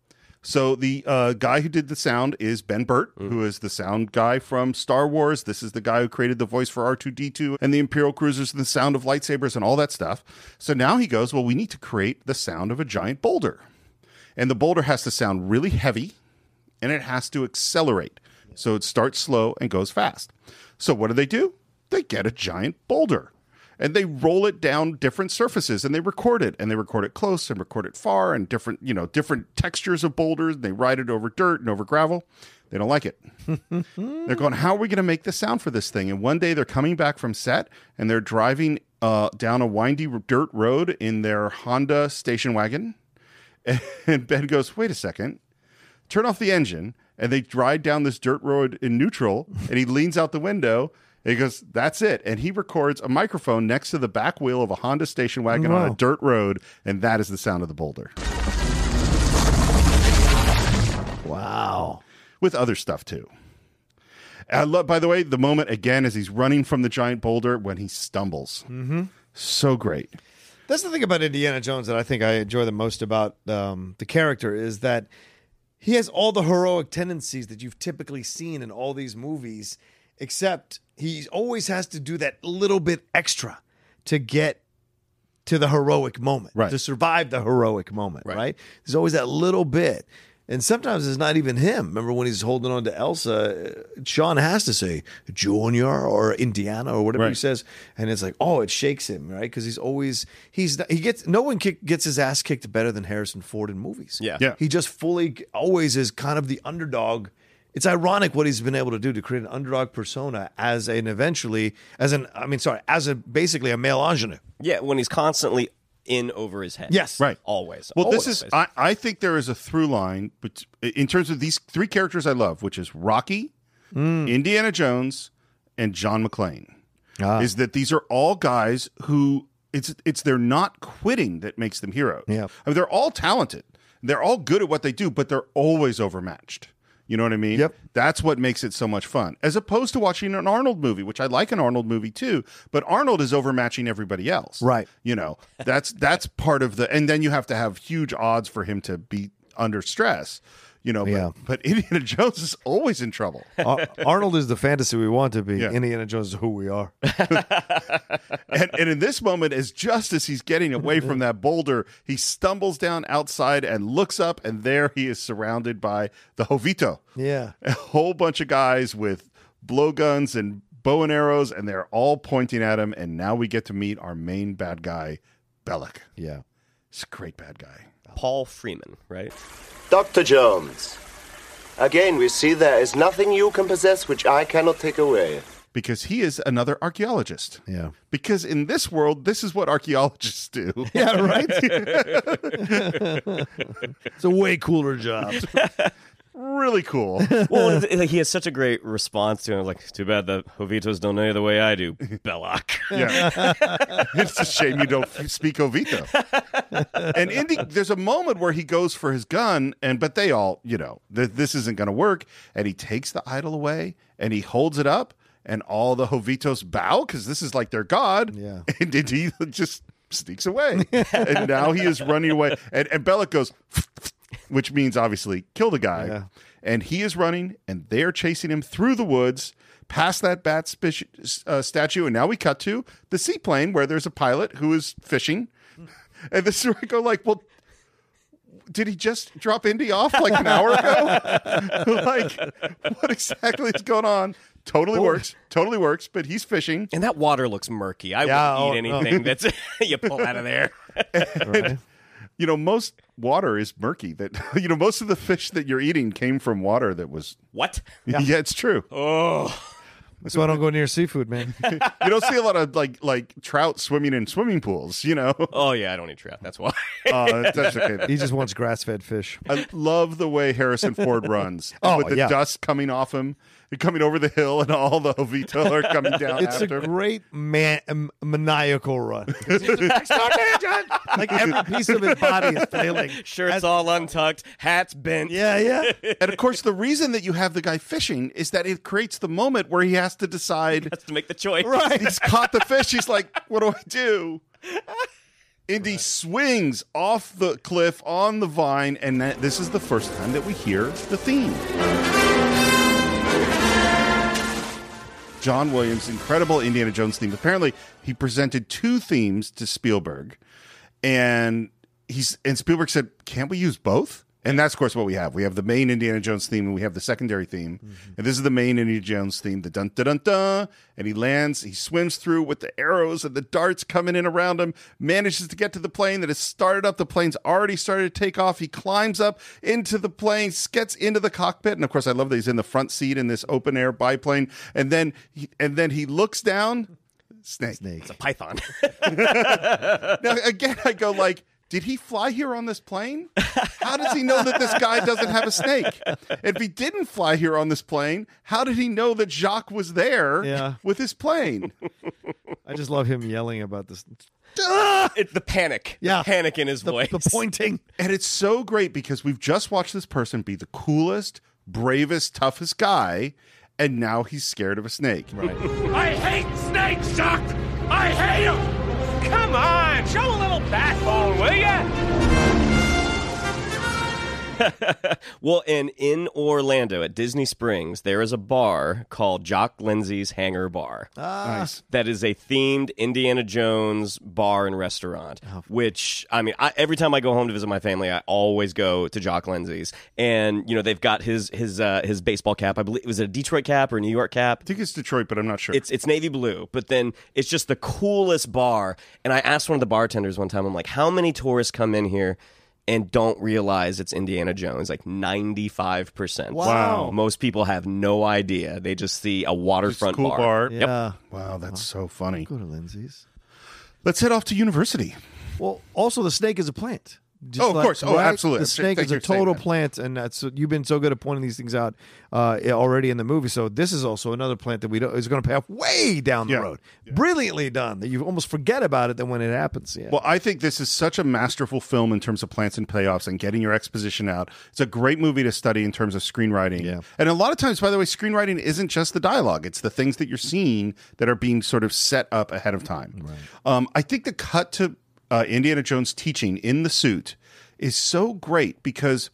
So the uh, guy who did the sound is Ben Burt, mm. who is the sound guy from Star Wars. This is the guy who created the voice for R two D two and the Imperial Cruisers and the sound of lightsabers and all that stuff. So now he goes, well, we need to create the sound of a giant boulder. And the boulder has to sound really heavy, and it has to accelerate. So it starts slow and goes fast. So what do they do? They get a giant boulder. And they roll it down different surfaces, and they record it, and they record it close and record it far, and different, you know, different textures of boulders. They ride it over dirt and over gravel. They don't like it. They're going, how are we going to make the sound for this thing? And one day they're coming back from set, and they're driving uh, down a windy dirt road in their Honda station wagon. And Ben goes, wait a second, turn off the engine. And they ride down this dirt road in neutral, and he leans out the window. He goes, that's it. And he records a microphone next to the back wheel of a Honda station wagon oh, wow. on a dirt road. And that is the sound of the boulder. Wow. With other stuff, too. I love, by the way, the moment, again, as he's running from the giant boulder when he stumbles. Mm-hmm. So great. That's the thing about Indiana Jones that I think I enjoy the most about um, the character is that he has all the heroic tendencies that you've typically seen in all these movies, except he always has to do that little bit extra to get to the heroic moment, right. to survive the heroic moment, right. right? There's always that little bit. And sometimes it's not even him. Remember when he's holding on to Elsa, Sean has to say, Junior or Indiana or whatever right. he says. And it's like, oh, it shakes him, right? Because he's always, he's he gets, no one kick, gets his ass kicked better than Harrison Ford in movies. Yeah. yeah. He just fully always is kind of the underdog. It's ironic what he's been able to do to create an underdog persona as an eventually, as an, I mean, sorry, as a basically a male ingenue. Yeah, when he's constantly in over his head. Yes. Right. Always. Well, always, this is, I, I think there is a through line but in terms of these three characters I love, which is Rocky, mm. Indiana Jones, and John McClane, ah. is that these are all guys who, it's, it's they're not quitting that makes them heroes. Yeah. I mean, they're all talented. They're all good at what they do, but they're always overmatched. You know what I mean? Yep. That's what makes it so much fun. As opposed to watching an Arnold movie, which I like an Arnold movie too, but Arnold is overmatching everybody else. Right. You know, that's that's part of the... And then you have to have huge odds for him to be under stress. You know, yeah. but, but Indiana Jones is always in trouble. Ar- Arnold is the fantasy we want to be. Yeah. Indiana Jones is who we are. and, and in this moment, as just as he's getting away from that boulder, he stumbles down outside and looks up, and there he is surrounded by the Hovito. Yeah. A whole bunch of guys with blowguns and bow and arrows, and they're all pointing at him, and now we get to meet our main bad guy, Belloq. Yeah. He's a great bad guy. Paul Freeman, right? Doctor Jones, again, we see there is nothing you can possess which I cannot take away. Because he is another archaeologist. Yeah. Because in this world, this is what archaeologists do. Yeah, right? It's a way cooler job. Really cool. Well, he has such a great response to him. Like, too bad the Jovitos don't know you the way I do, Belloq. Yeah. It's a shame you don't speak Jovito. And Indy, there's a moment where he goes for his gun, and but they all, you know, th- this isn't going to work. And he takes the idol away, and he holds it up, and all the Jovitos bow, because this is like their god. Yeah. And Indy just sneaks away. And now he is running away. And, and Belloq goes... which means, obviously, kill the guy. Yeah. And he is running, and they're chasing him through the woods, past that bat spi- uh, statue. And now we cut to the seaplane, where there's a pilot who is fishing. And this is where I go, like, well, did he just drop Indy off, like, an hour ago? Like, what exactly is going on? Totally Boy. works. Totally works, but he's fishing. And that water looks murky. I yeah, wouldn't eat anything that's you pull out of there. And, right. You know, most water is murky. That you know, most of the fish that you're eating came from water that was what? Yeah, yeah it's true. Oh, that's why I don't go near seafood, man. You don't see a lot of like like trout swimming in swimming pools. You know? Oh yeah, I don't eat trout. That's why. uh, that's okay. He just wants grass-fed fish. I love the way Harrison Ford runs. Oh, with the yeah. dust coming off him, and coming over the hill, and all the Jovito are coming down. It's after. a great man- um, maniacal run. Like every piece of his body is flailing. Shirt's As- all untucked, hat's bent. Yeah, yeah. And of course, the reason that you have the guy fishing is that it creates the moment where he has to decide. He has to make the choice. Right. He's caught the fish. He's like, what do I do? Indy right. swings off the cliff on the vine, and that, this is the first time that we hear the theme. John Williams' incredible Indiana Jones theme. Apparently, he presented two themes to Spielberg, and he's and Spielberg said, "Can't we use both?" And that's, of course, what we have. We have the main Indiana Jones theme, and we have the secondary theme. Mm-hmm. And this is the main Indiana Jones theme, the dun-dun-dun-dun. And he lands. He swims through with the arrows and the darts coming in around him, manages to get to the plane that has started up. The plane's already started to take off. He climbs up into the plane, gets into the cockpit. And, of course, I love that he's in the front seat in this open-air biplane. And then he, and then he looks down. Snake. Snake. It's a python. Now, again, I go like, did he fly here on this plane? How does he know that this guy doesn't have a snake? If he didn't fly here on this plane, how did he know that Jacques was there yeah. with his plane? I just love him yelling about this. It's the panic. Yeah. The panic in his the, voice. The pointing. And it's so great because we've just watched this person be the coolest, bravest, toughest guy, and now he's scared of a snake. Right. I hate snakes, Jacques! I hate them! Come on, show a little backbone, will ya? Well, and in Orlando at Disney Springs, there is a bar called Jock Lindsey's Hangar Bar. Ah. Nice. That is a themed Indiana Jones bar and restaurant, oh. which, I mean, I, every time I go home to visit my family, I always go to Jock Lindsey's. And, you know, they've got his his uh, his baseball cap. I believe, was it a Detroit cap or a New York cap? I think it's Detroit, but I'm not sure. It's, it's navy blue, but then it's just the coolest bar. And I asked one of the bartenders one time, I'm like, how many tourists come in here and don't realize it's Indiana Jones? Like ninety-five percent. Wow. wow. Most people have no idea. They just see a waterfront cool bar. bar. Yeah. Yep. Wow, that's wow. so funny. Go to Lindsay's. Let's head off to university. Well, also the snake is a plant. Just oh, of like, course. Oh, right? absolutely. The snake Thank is a total plant, and that's, you've been so good at pointing these things out uh, already in the movie. So this is also another plant that we don't, is going to pay off way down the yeah. road. Yeah. Brilliantly done. That you almost forget about it than when it happens. Yeah. Well, I think this is such a masterful film in terms of plants and payoffs and getting your exposition out. It's a great movie to study in terms of screenwriting. Yeah. And a lot of times, by the way, screenwriting isn't just the dialogue. It's the things that you're seeing that are being sort of set up ahead of time. Right. Um, I think the cut to Uh, Indiana Jones teaching in the suit is so great because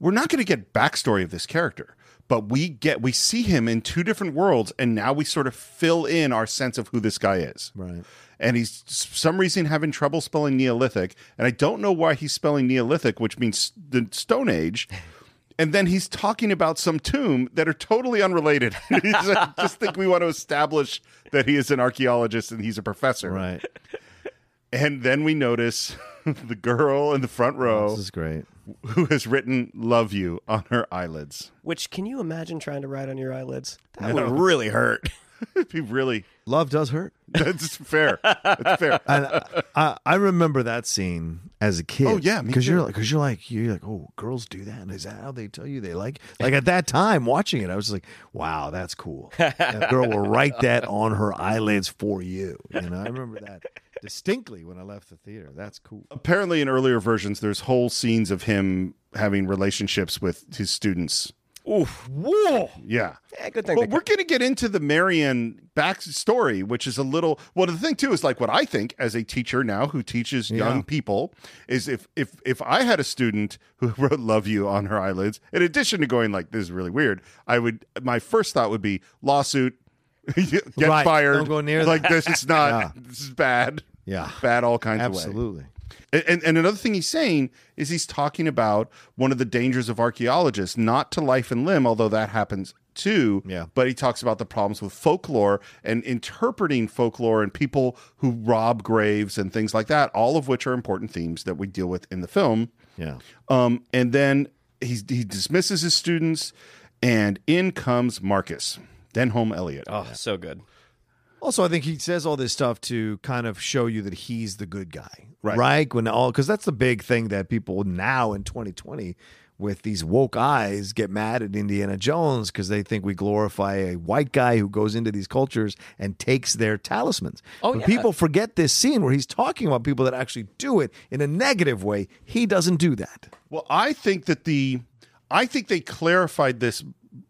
we're not going to get backstory of this character, but we get we see him in two different worlds, and now we sort of fill in our sense of who this guy is. Right. And he's for some reason having trouble spelling Neolithic, and I don't know why he's spelling Neolithic, which means the Stone Age. And then he's talking about some tomb that are totally unrelated. I just think we want to establish that he is an archaeologist and he's a professor. Right. And then we notice the girl in the front row. Oh, this is great. Who has written "Love You" on her eyelids? Which, can you imagine trying to write on your eyelids? That no. would really hurt. It'd be really. Love does hurt. That's fair. That's fair. I, I, I remember that scene as a kid. Oh yeah, because you're because you're like you're like oh, girls do that. And is that how they tell you they like? Like at that time, watching it, I was just like, wow, that's cool. That girl will write that on her eyelids for you. And I remember that distinctly when I left the theater. That's cool. Apparently, in earlier versions, there's whole scenes of him having relationships with his students. Oof. Whoa. Yeah. yeah good thing well, we're going to get into the Marion backstory, which is a little. Well, the thing, too, is like what I think as a teacher now who teaches yeah. young people is if, if, if I had a student who wrote "Love You" on her eyelids, in addition to going like, this is really weird, I would. My first thought would be lawsuit, get right. fired. Don't go near like that. This is not. Yeah. This is bad. Yeah. Bad all kinds Absolutely. Of ways. Absolutely. And, and another thing he's saying is he's talking about one of the dangers of archaeologists, not to life and limb, although that happens too, yeah. but he talks about the problems with folklore and interpreting folklore and people who rob graves and things like that, all of which are important themes that we deal with in the film. Yeah. Um, and then he's, he dismisses his students, and in comes Marcus, then Home Elliot. Oh, yeah. So good. Also, I think he says all this stuff to kind of show you that he's the good guy, right? right? When all because that's the big thing that people now in twenty twenty with these woke eyes get mad at Indiana Jones because they think we glorify a white guy who goes into these cultures and takes their talismans. Oh, but yeah. people forget this scene where he's talking about people that actually do it in a negative way. He doesn't do that. Well, I think that the I think they clarified this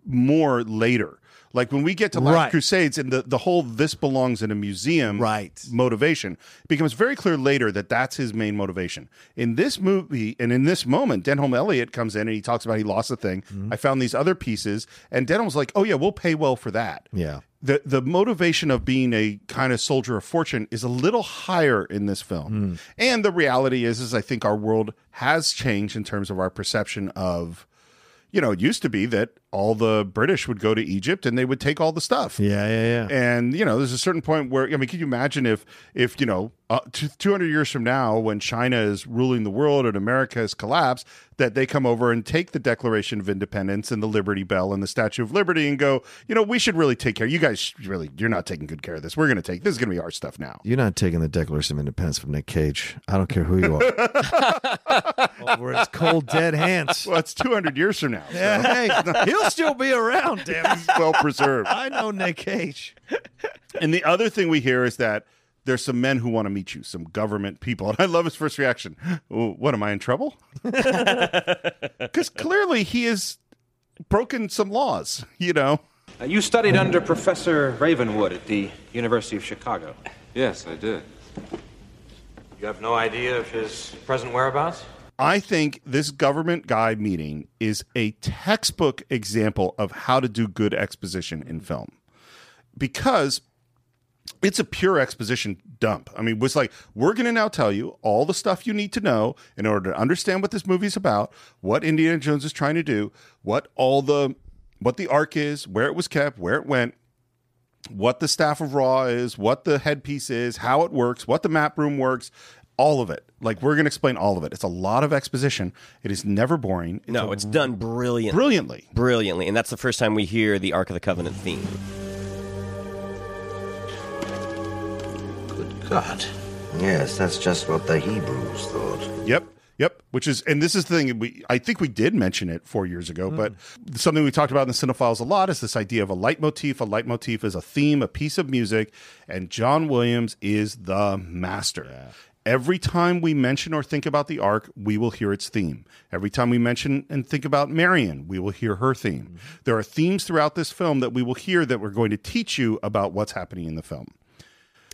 more later. Like when we get to Last right. Crusades and the, the whole this belongs in a museum right. motivation, it becomes very clear later that that's his main motivation. In this movie and in this moment, Denholm Elliott comes in and he talks about he lost a thing. Mm-hmm. I found these other pieces. And Denholm's like, oh yeah, we'll pay well for that. Yeah. The the motivation of being a kind of soldier of fortune is a little higher in this film. Mm. And the reality is, is I think our world has changed in terms of our perception of, you know, it used to be that all the British would go to Egypt and they would take all the stuff. Yeah, yeah, yeah. And, you know, there's a certain point where, I mean, can you imagine if, if you know, uh, two hundred years from now when China is ruling the world and America has collapsed, that they come over and take the Declaration of Independence and the Liberty Bell and the Statue of Liberty and go, you know, we should really take care. You guys really, you're not taking good care of this. We're going to take, this is going to be our stuff now. You're not taking the Declaration of Independence from Nick Cage. I don't care who you are. Over his cold, dead hands. Well, it's two hundred years from now. So. Yeah, hey, he'll still be around, damn. He's well preserved. I know Nick Cage. And the other thing we hear is that there's some men who want to meet you, some government people. And I love his first reaction. Oh, what, am I in trouble? Because clearly he has broken some laws, you know. Uh, you studied under Professor Ravenwood at the University of Chicago. Yes, I did. You have no idea of his present whereabouts? I think this government guy meeting is a textbook example of how to do good exposition in film, because it's a pure exposition dump. I mean, it's like, we're going to now tell you all the stuff you need to know in order to understand what this movie's about, what Indiana Jones is trying to do, what all the, what the Ark is, where it was kept, where it went, what the Staff of Ra is, what the headpiece is, how it works, what the map room works. All of it. Like, we're going to explain all of it. It's a lot of exposition. It is never boring. It's no, it's done brilliantly. Brilliantly. Brilliantly. And that's the first time we hear the Ark of the Covenant theme. Good God. Yes, that's just what the Hebrews thought. Yep. Yep, which is, and this is the thing, we I think we did mention it four years ago, mm. but something we talked about in the Cine-Files a lot is this idea of a leitmotif. A leitmotif is a theme, a piece of music, and John Williams is the master. Yeah. Every time we mention or think about the Ark, we will hear its theme. Every time we mention and think about Marion, we will hear her theme. Mm-hmm. There are themes throughout this film that we will hear that we're going to teach you about what's happening in the film.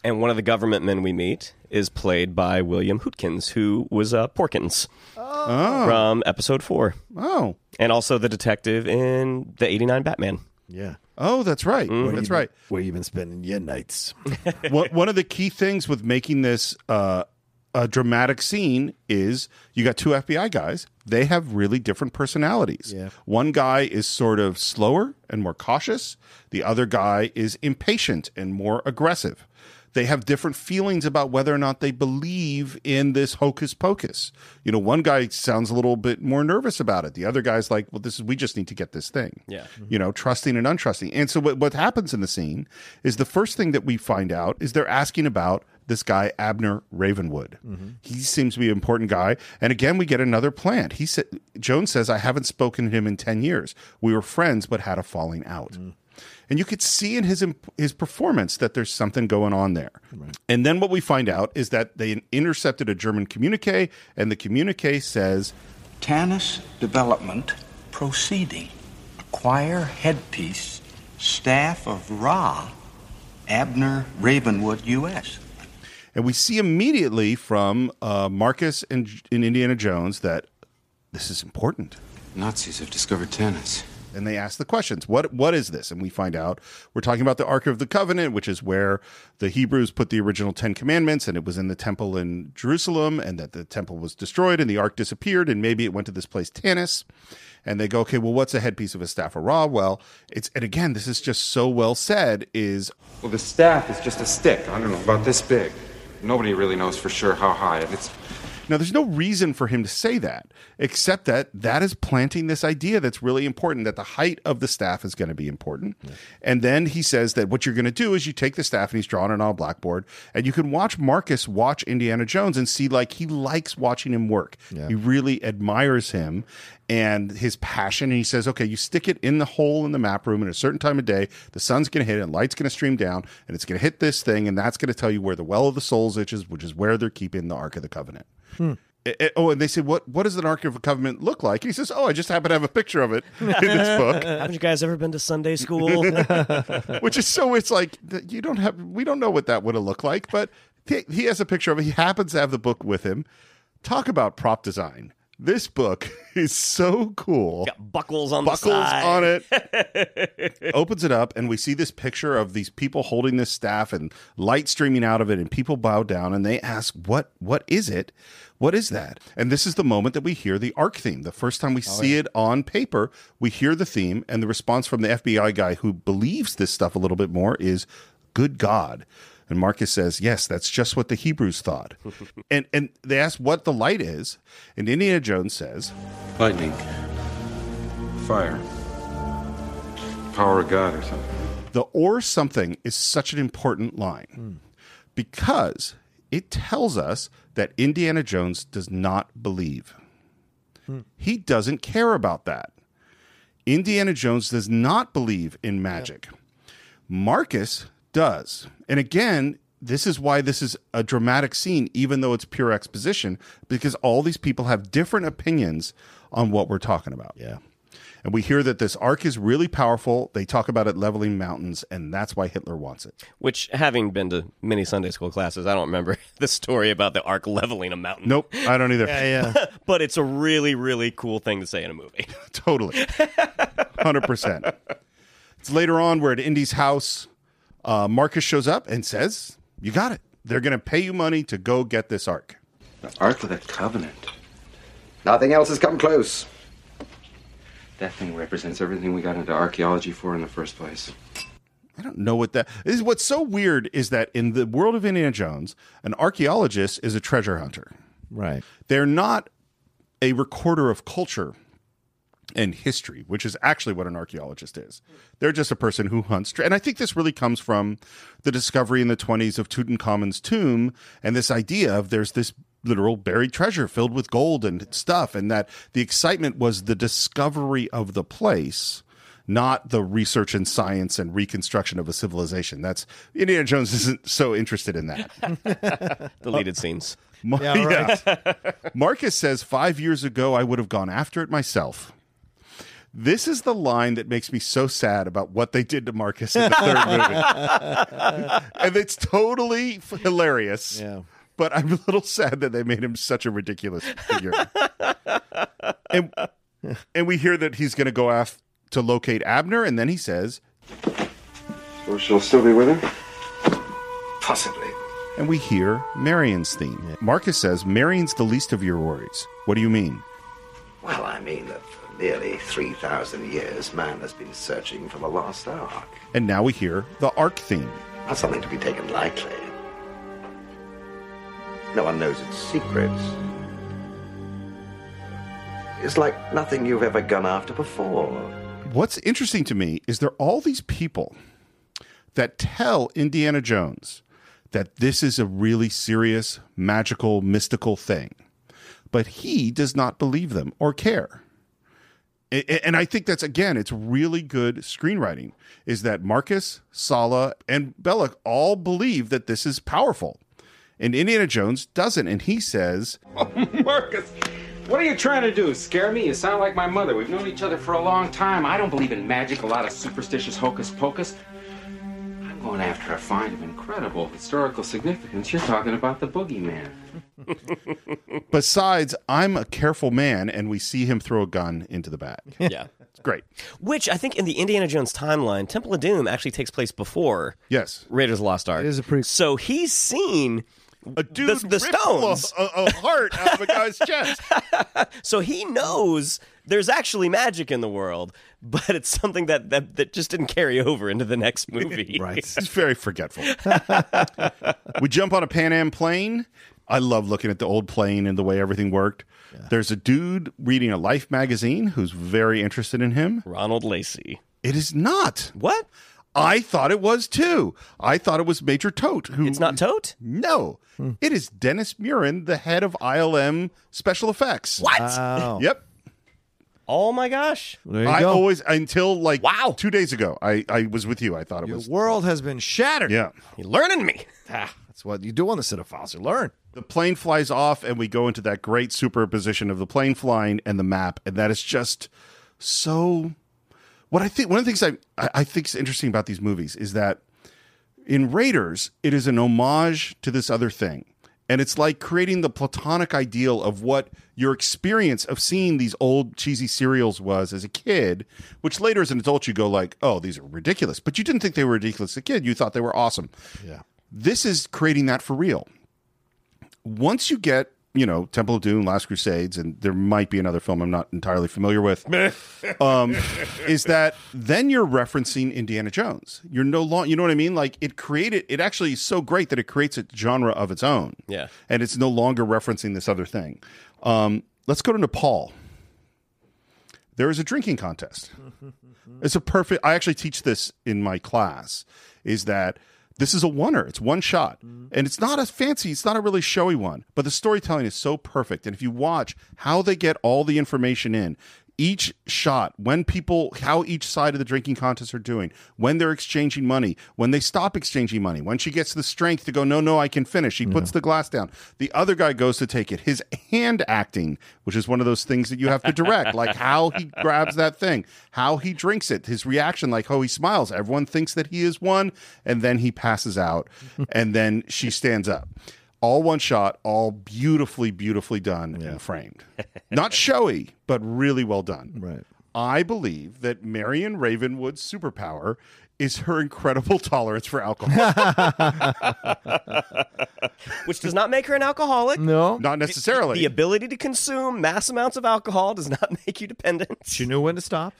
And one of the government men we meet is played by William Hootkins, who was uh, Porkins oh. from episode four. Oh. And also the detective in the eighty-nine Batman. Yeah. Oh, that's right. Mm-hmm. That's right. Where you've been spending your nights. One, one of the key things with making this uh, a dramatic scene is you got two F B I guys. They have really different personalities. Yeah. One guy is sort of slower and more cautious. The other guy is impatient and more aggressive. They have different feelings about whether or not they believe in this hocus pocus. You know, one guy sounds a little bit more nervous about it. The other guy's like, well, this is, we just need to get this thing. Yeah. Mm-hmm. You know, trusting and untrusting. And so what, what happens in the scene is the first thing that we find out is they're asking about this guy, Abner Ravenwood. Mm-hmm. He seems to be an important guy. And again, we get another plant. He said, Jones says, I haven't spoken to him in ten years. We were friends, but had a falling out. Mm. And you could see in his his performance that there's something going on there. Right. And then what we find out is that they intercepted a German communique, and the communique says, Tanis development proceeding. Acquire headpiece, Staff of Ra, Abner Ravenwood, U S And we see immediately from uh, Marcus and in Indiana Jones that this is important. Nazis have discovered Tanis. And they ask the questions, what what is this? And we find out we're talking about the Ark of the Covenant, which is where the Hebrews put the original Ten Commandments, and it was in the temple in Jerusalem, and that the temple was destroyed, and the Ark disappeared, and maybe it went to this place, Tanis. And they go, okay, well, what's a headpiece of a Staff of Ra? Well, it's, and again, this is just so well said, is... Well, the staff is just a stick, I don't know, about this big. Nobody really knows for sure how high, and it's... Now, there's no reason for him to say that, except that that is planting this idea that's really important, that the height of the staff is going to be important. Yeah. And then he says that what you're going to do is you take the staff, and he's drawn it on a blackboard, and you can watch Marcus watch Indiana Jones and see, like, he likes watching him work. Yeah. He really admires him and his passion. And he says, okay, you stick it in the hole in the map room at a certain time of day, the sun's going to hit it, and light's going to stream down, and it's going to hit this thing, and that's going to tell you where the Well of the Souls is, which is where they're keeping the Ark of the Covenant. Hmm. It, it, oh, and they said, what what does an Ark of the Covenant look like? And he says, oh, I just happen to have a picture of it in this book. Haven't you guys ever been to Sunday school? Which is so, it's like, you don't have, we don't know what that would have looked like, but he, he has a picture of it. He happens to have the book with him. Talk about prop design. This book is so cool. Got buckles on buckles the side. Buckles on it. Opens it up, and we see this picture of these people holding this staff and light streaming out of it, and people bow down, and they ask, what, what is it? What is that? And this is the moment that we hear the Ark theme. The first time we oh, see yeah. it on paper, we hear the theme, and the response from the F B I guy who believes this stuff a little bit more is, good God. And Marcus says, yes, that's just what the Hebrews thought. and and they ask what the light is. And Indiana Jones says, lightning, fire, power of God or something. The or something is such an important line mm. because it tells us that Indiana Jones does not believe. Mm. He doesn't care about that. Indiana Jones does not believe in magic. Yeah. Marcus does. And again, this is why this is a dramatic scene, even though it's pure exposition, because all these people have different opinions on what we're talking about. Yeah. And we hear that this Ark is really powerful. They talk about it leveling mountains, and that's why Hitler wants it. Which, having been to many Sunday school classes, I don't remember the story about the Ark leveling a mountain. Nope, I don't either. Yeah, yeah. But it's a really, really cool thing to say in a movie. Totally. one hundred percent. It's later on, we're at Indy's house. Uh, Marcus shows up and says, you got it. They're going to pay you money to go get this Ark. The Ark of the Covenant. Nothing else has come close. That thing represents everything we got into archaeology for in the first place. I don't know what that is. What's so weird is that in the world of Indiana Jones, an archaeologist is a treasure hunter. Right. They're not a recorder of culture and history, which is actually what an archaeologist is. They're just a person who hunts. And I think this really comes from the discovery in the twenties of Tutankhamun's tomb and this idea of there's this literal buried treasure filled with gold and stuff, and that the excitement was the discovery of the place, not the research and science and reconstruction of a civilization. That's Indiana Jones isn't so interested in that. Deleted scenes. Mar- yeah, right. yeah. Marcus says, five years ago, I would have gone after it myself. This is the line that makes me so sad about what they did to Marcus in the third movie. And it's totally hilarious. Yeah. But I'm a little sad that they made him such a ridiculous figure. and, and we hear that he's going to go off to locate Abner, and then he says... So she'll still be with him? Possibly. And we hear Marion's theme. Yeah. Marcus says, Marion's the least of your worries. What do you mean? Well, I mean that... Nearly three thousand years, man has been searching for the lost Ark. And now we hear the Ark theme. Not something to be taken lightly. No one knows its secrets. It's like nothing you've ever gone after before. What's interesting to me is there are all these people that tell Indiana Jones that this is a really serious, magical, mystical thing. But he does not believe them or care. And I think that's, again, it's really good screenwriting, is that Marcus, Sallah, and Belloq all believe that this is powerful. And Indiana Jones doesn't, and he says... Oh, Marcus, what are you trying to do? Scare me? You sound like my mother. We've known each other for a long time. I don't believe in magic, a lot of superstitious hocus-pocus. I'm going after a find of incredible historical significance. You're talking about the boogeyman. Besides, I'm a careful man, and we see him throw a gun into the bag. Yeah. It's great. Which I think in the Indiana Jones timeline, Temple of Doom actually takes place before yes. Raiders of the Lost Ark. It is a pretty... So he's seen a dude the, the stones. A, a heart out of a guy's chest. So he knows there's actually magic in the world, but it's something that, that, that just didn't carry over into the next movie. Right. It's very forgetful. We jump on a Pan Am plane. I love looking at the old plane and the way everything worked. Yeah. There's a dude reading a Life magazine who's very interested in him. Ronald Lacey. It is not. What? I thought it was, too. I thought it was Major Toht. Who, it's not Toht? No. Hmm. It is Dennis Muren, the head of I L M Special Effects. What? Wow. Yep. Oh, my gosh. There you I go. always, until like wow. two days ago, I, I was with you. I thought it Your was. The world has been shattered. Yeah. You're learning me. Ah, that's what you do on the Cine-Files. You learn. the plane flies off, and we go into that great superposition of the plane flying and the map, and that is just so. What I think, one of the things I I think is interesting about these movies is that in Raiders, it is an homage to this other thing. And it's like creating the platonic ideal of what your experience of seeing these old cheesy serials was as a kid, which later as an adult you go like, oh, these are ridiculous. But you didn't think they were ridiculous as a kid. You thought they were awesome. Yeah. This is creating that for real. Once you get, you know, Temple of Doom, Last Crusades, and there might be another film I'm not entirely familiar with, um, is that then you're referencing Indiana Jones. You're no longer, you know what I mean? Like it created, it actually is so great that it creates a genre of its own. Yeah. And it's no longer referencing this other thing. Um, let's go to Nepal. There is a drinking contest. It's a perfect, I actually teach this in my class, is that this is a oneer. It's one shot. Mm-hmm. And it's not a fancy, it's not a really showy one. But the storytelling is so perfect. And if you watch how they get all the information in, each shot, when people, how each side of the drinking contest are doing, when they're exchanging money, when they stop exchanging money, when she gets the strength to go, no, no, I can finish. He yeah. puts the glass down. The other guy goes to take it. His hand acting, which is one of those things that you have to direct, like how he grabs that thing, how he drinks it, his reaction, like how he smiles. Everyone thinks that he is one, and then he passes out, and then she stands up. All one shot, all beautifully, beautifully done yeah. and framed. Not showy, but really well done. Right. I believe that Marion Ravenwood's superpower is her incredible tolerance for alcohol. Which does not make her an alcoholic. No. Not necessarily. The, the ability to consume mass amounts of alcohol does not make you dependent. She knew when to stop.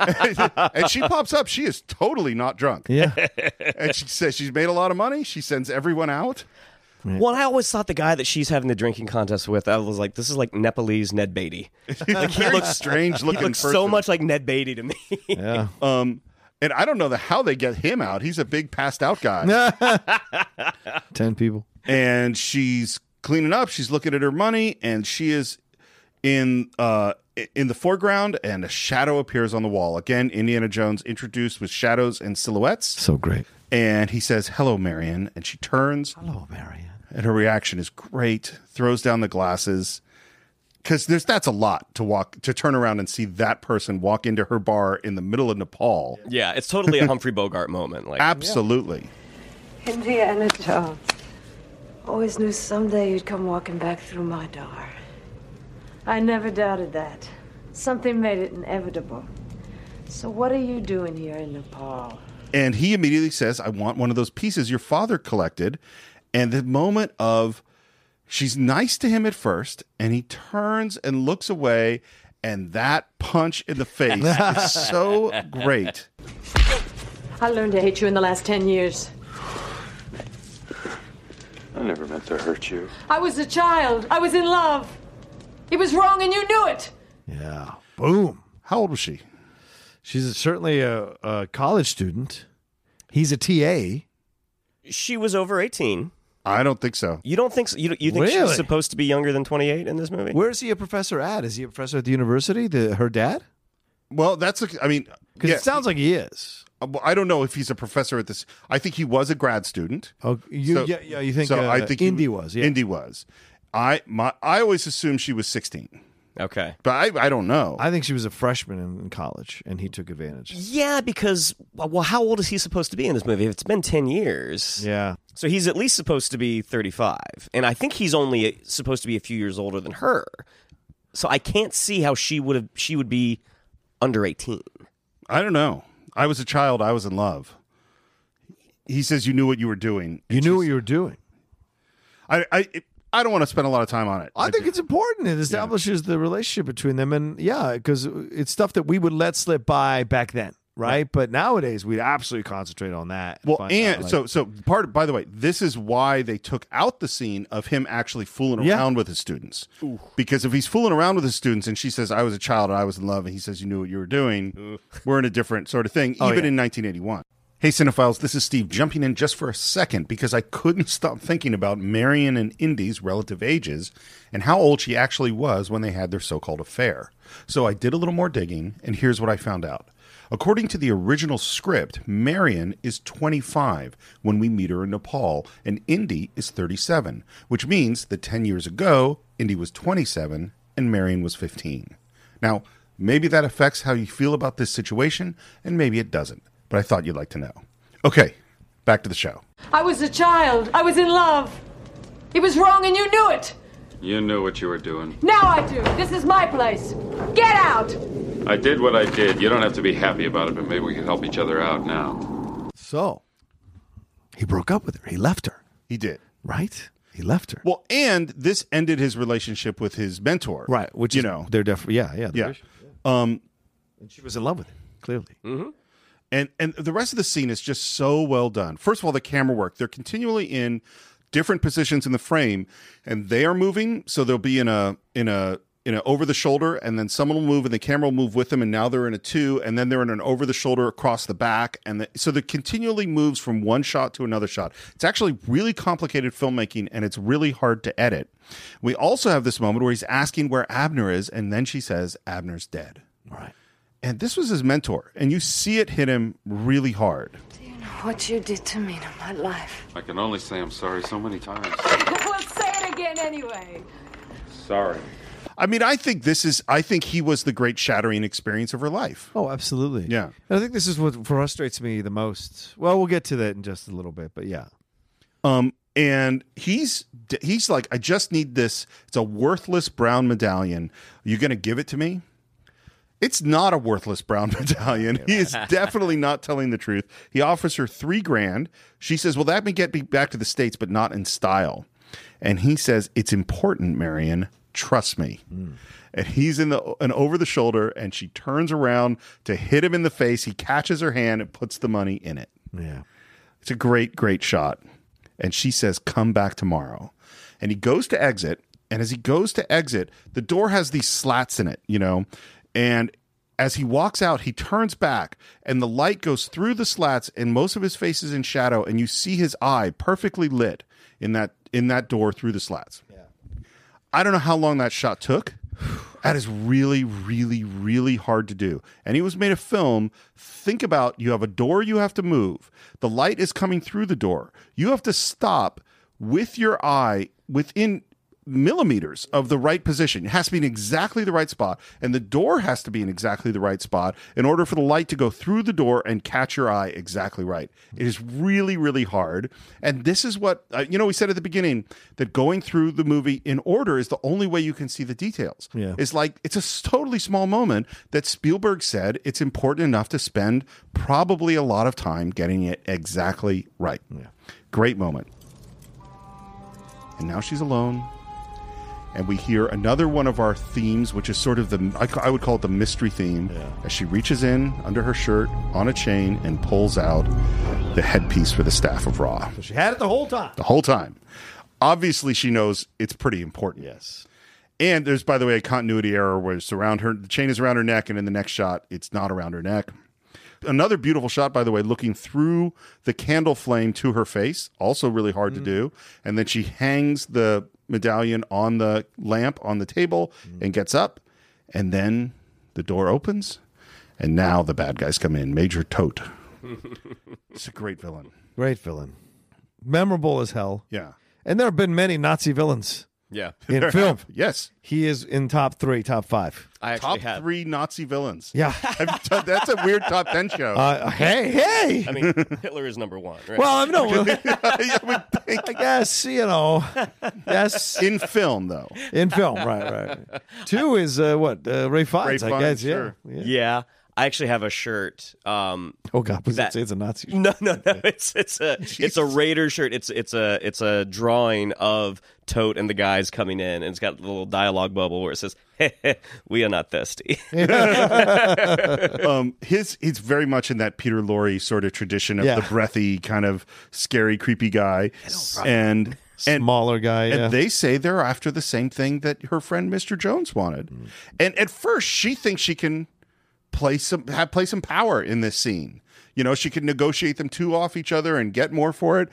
And she pops up. She is totally not drunk. Yeah. And she says she's made a lot of money. She sends everyone out. Well, I always thought the guy that she's having the drinking contest with, I was like, this is like Nepalese Ned Beatty. Like, he looks strange looking. He looks person. so much like Ned Beatty to me. Yeah. Um, and I don't know the, how they get him out. He's a big passed out guy. Ten people. And she's cleaning up. She's looking at her money, and she is in uh, in the foreground, and a shadow appears on the wall. Again, Indiana Jones introduced with shadows and silhouettes. So great. And he says, hello, Marion. And she turns. Hello, Marion. And her reaction is great. Throws down the glasses, because there's that's a lot to walk to turn around and see that person walk into her bar in the middle of Nepal. Yeah, it's totally a Humphrey Bogart moment. Like absolutely. Yeah. Indiana Jones. Always knew someday you'd come walking back through my door. I never doubted that. Something made it inevitable. So what are you doing here in Nepal? And he immediately says, I want one of those pieces your father collected. And the moment of she's nice to him at first, and he turns and looks away, and that punch in the face is so great. I learned to hate you in the last ten years. I never meant to hurt you. I was a child. I was in love. It was wrong, and you knew it. Yeah. Boom. How old was she? She's certainly a, a college student. He's a T A. She was over eighteen. I don't think so. You don't think so? You, you think really? She's supposed to be younger than twenty-eight in this movie? Where is he a professor at? Is he a professor at the university? The, her dad? Well, that's... A, I mean... Because yeah. it sounds like he is. I don't know if he's a professor at this... I think he was a grad student. Oh, you, so, yeah, yeah, you think, so uh, I think Indy he, was. Yeah. Indy was. I, my, I always assumed she was sixteen. Okay. But I, I don't know. I think she was a freshman in college, and he took advantage. Yeah, because, well, how old is he supposed to be in this movie? It's been ten years. Yeah. So he's at least supposed to be thirty-five. And I think he's only supposed to be a few years older than her. So I can't see how she would have. She would be under eighteen. I don't know. I was a child. I was in love. He says you knew what you were doing. You knew what you were doing. I... I it, I don't want to spend a lot of time on it. I, I think do. It's important. It establishes yeah. the relationship between them. And yeah, because it's stuff that we would let slip by back then, right? Yeah. But nowadays, we'd absolutely concentrate on that. Well, and, and out, like, so so part of, by the way, this is why they took out the scene of him actually fooling yeah. around with his students. Ooh. Because if he's fooling around with his students and she says, I was a child and I was in love, and he says, you knew what you were doing, Ooh. We're in a different sort of thing, oh, even yeah. in nineteen eighty-one. Hey, Cinephiles, this is Steve jumping in just for a second because I couldn't stop thinking about Marion and Indy's relative ages and how old she actually was when they had their so-called affair. So I did a little more digging, and here's what I found out. According to the original script, Marion is twenty-five when we meet her in Nepal, and Indy is thirty-seven, which means that ten years ago, Indy was twenty-seven and Marion was fifteen. Now, maybe that affects how you feel about this situation, and maybe it doesn't, but I thought you'd like to know. Okay, back to the show. I was a child. I was in love. It was wrong and you knew it. You knew what you were doing. Now I do. This is my place. Get out! I did what I did. You don't have to be happy about it, but maybe we can help each other out now. So, he broke up with her. He left her. He did. Right? He left her. Well, and this ended his relationship with his mentor. Right. Which, you is, know. They're definitely, yeah, yeah. yeah. British, yeah. Um, and she was in love with him, clearly. Mm-hmm. And, and the rest of the scene is just so well done. First of all, the camera work. They're continually in different positions in the frame, and they are moving, so they'll be in a in a in a over the shoulder, and then someone will move and the camera will move with them, and now they're in a two, and then they're in an over the shoulder across the back, and the, so it continually moves from one shot to another shot. It's actually really complicated filmmaking, and it's really hard to edit. We also have this moment where he's asking where Abner is, and then she says Abner's dead. Right. And this was his mentor, and you see it hit him really hard. What you did to me in my life. I can only say I'm sorry so many times. Well, say it again anyway. Sorry. I mean, I think this is, I think he was the great shattering experience of her life. Oh, absolutely. Yeah. And I think this is what frustrates me the most. Well, we'll get to that in just a little bit, but yeah. Um, and he's, he's like, I just need this. It's a worthless brown medallion. Are you going to give it to me? It's not a worthless brown medallion. He is definitely not telling the truth. He offers her three grand. She says, well, that may get me back to the States, but not in style. And he says, it's important, Marion. Trust me. Mm. And he's in the an over the shoulder, and she turns around to hit him in the face. He catches her hand and puts the money in it. Yeah. It's a great, great shot. And she says, come back tomorrow. And he goes to exit. And as he goes to exit, the door has these slats in it, you know. And as he walks out, he turns back, and the light goes through the slats, and most of his face is in shadow, and you see his eye perfectly lit in that in that door through the slats. Yeah. I don't know how long that shot took. That is really, really, really hard to do. And he was made a film. Think about, you have a door you have to move. The light is coming through the door. You have to stop with your eye within millimeters of the right position. It has to be in exactly the right spot, and the door has to be in exactly the right spot in order for the light to go through the door and catch your eye exactly right. It is really, really hard. And this is what, uh, you know, we said at the beginning that going through the movie in order is the only way you can see the details. Yeah. It's like, it's a totally small moment that Spielberg said it's important enough to spend probably a lot of time getting it exactly right. Yeah. Great moment. And now she's alone. And we hear another one of our themes, which is sort of the, I, I would call it the mystery theme, yeah. as she reaches in under her shirt on a chain and pulls out the headpiece for the Staff of Ra. So she had it the whole time. The whole time. Obviously, she knows it's pretty important. Yes. And there's, by the way, a continuity error where it's around her, the chain is around her neck, and in the next shot, it's not around her neck. Another beautiful shot, by the way, looking through the candle flame to her face, also really hard mm-hmm. to do. And then she hangs the medallion on the lamp on the table mm-hmm. and gets up, and then the door opens, and now the bad guys come in. Major Toht. It's a great villain. Great villain. Memorable as hell. Yeah. And there have been many Nazi villains. Yeah. In there film. Have. Yes. He is in top three, top five. I actually Top have. three Nazi villains. Yeah. Done, that's a weird top ten show. Uh, hey, hey. I mean, Hitler is number one, right? Well, I'm no. I, I guess, you know. Yes. In film, though. In film, right, right. Two is, uh, what, uh, Ray Fiennes, Ray I guess. Yeah. Sure. yeah. Yeah. I actually have a shirt. Um, oh God! Please that, say it's a Nazi shirt. No, no, no. It's it's a Jeez. it's a Raider shirt. It's it's a it's a drawing of Toht and the guys coming in, and it's got a little dialogue bubble where it says, hey, hey, "We are not thirsty." um, his he's very much in that Peter Lorre sort of tradition of yeah. the breathy kind of scary, creepy guy, and. And, smaller guy, and yeah. they say they're after the same thing that her friend Mister Jones wanted, mm. and at first she thinks she can. Play some have play some power in this scene. You know, she can negotiate them two off each other and get more for it.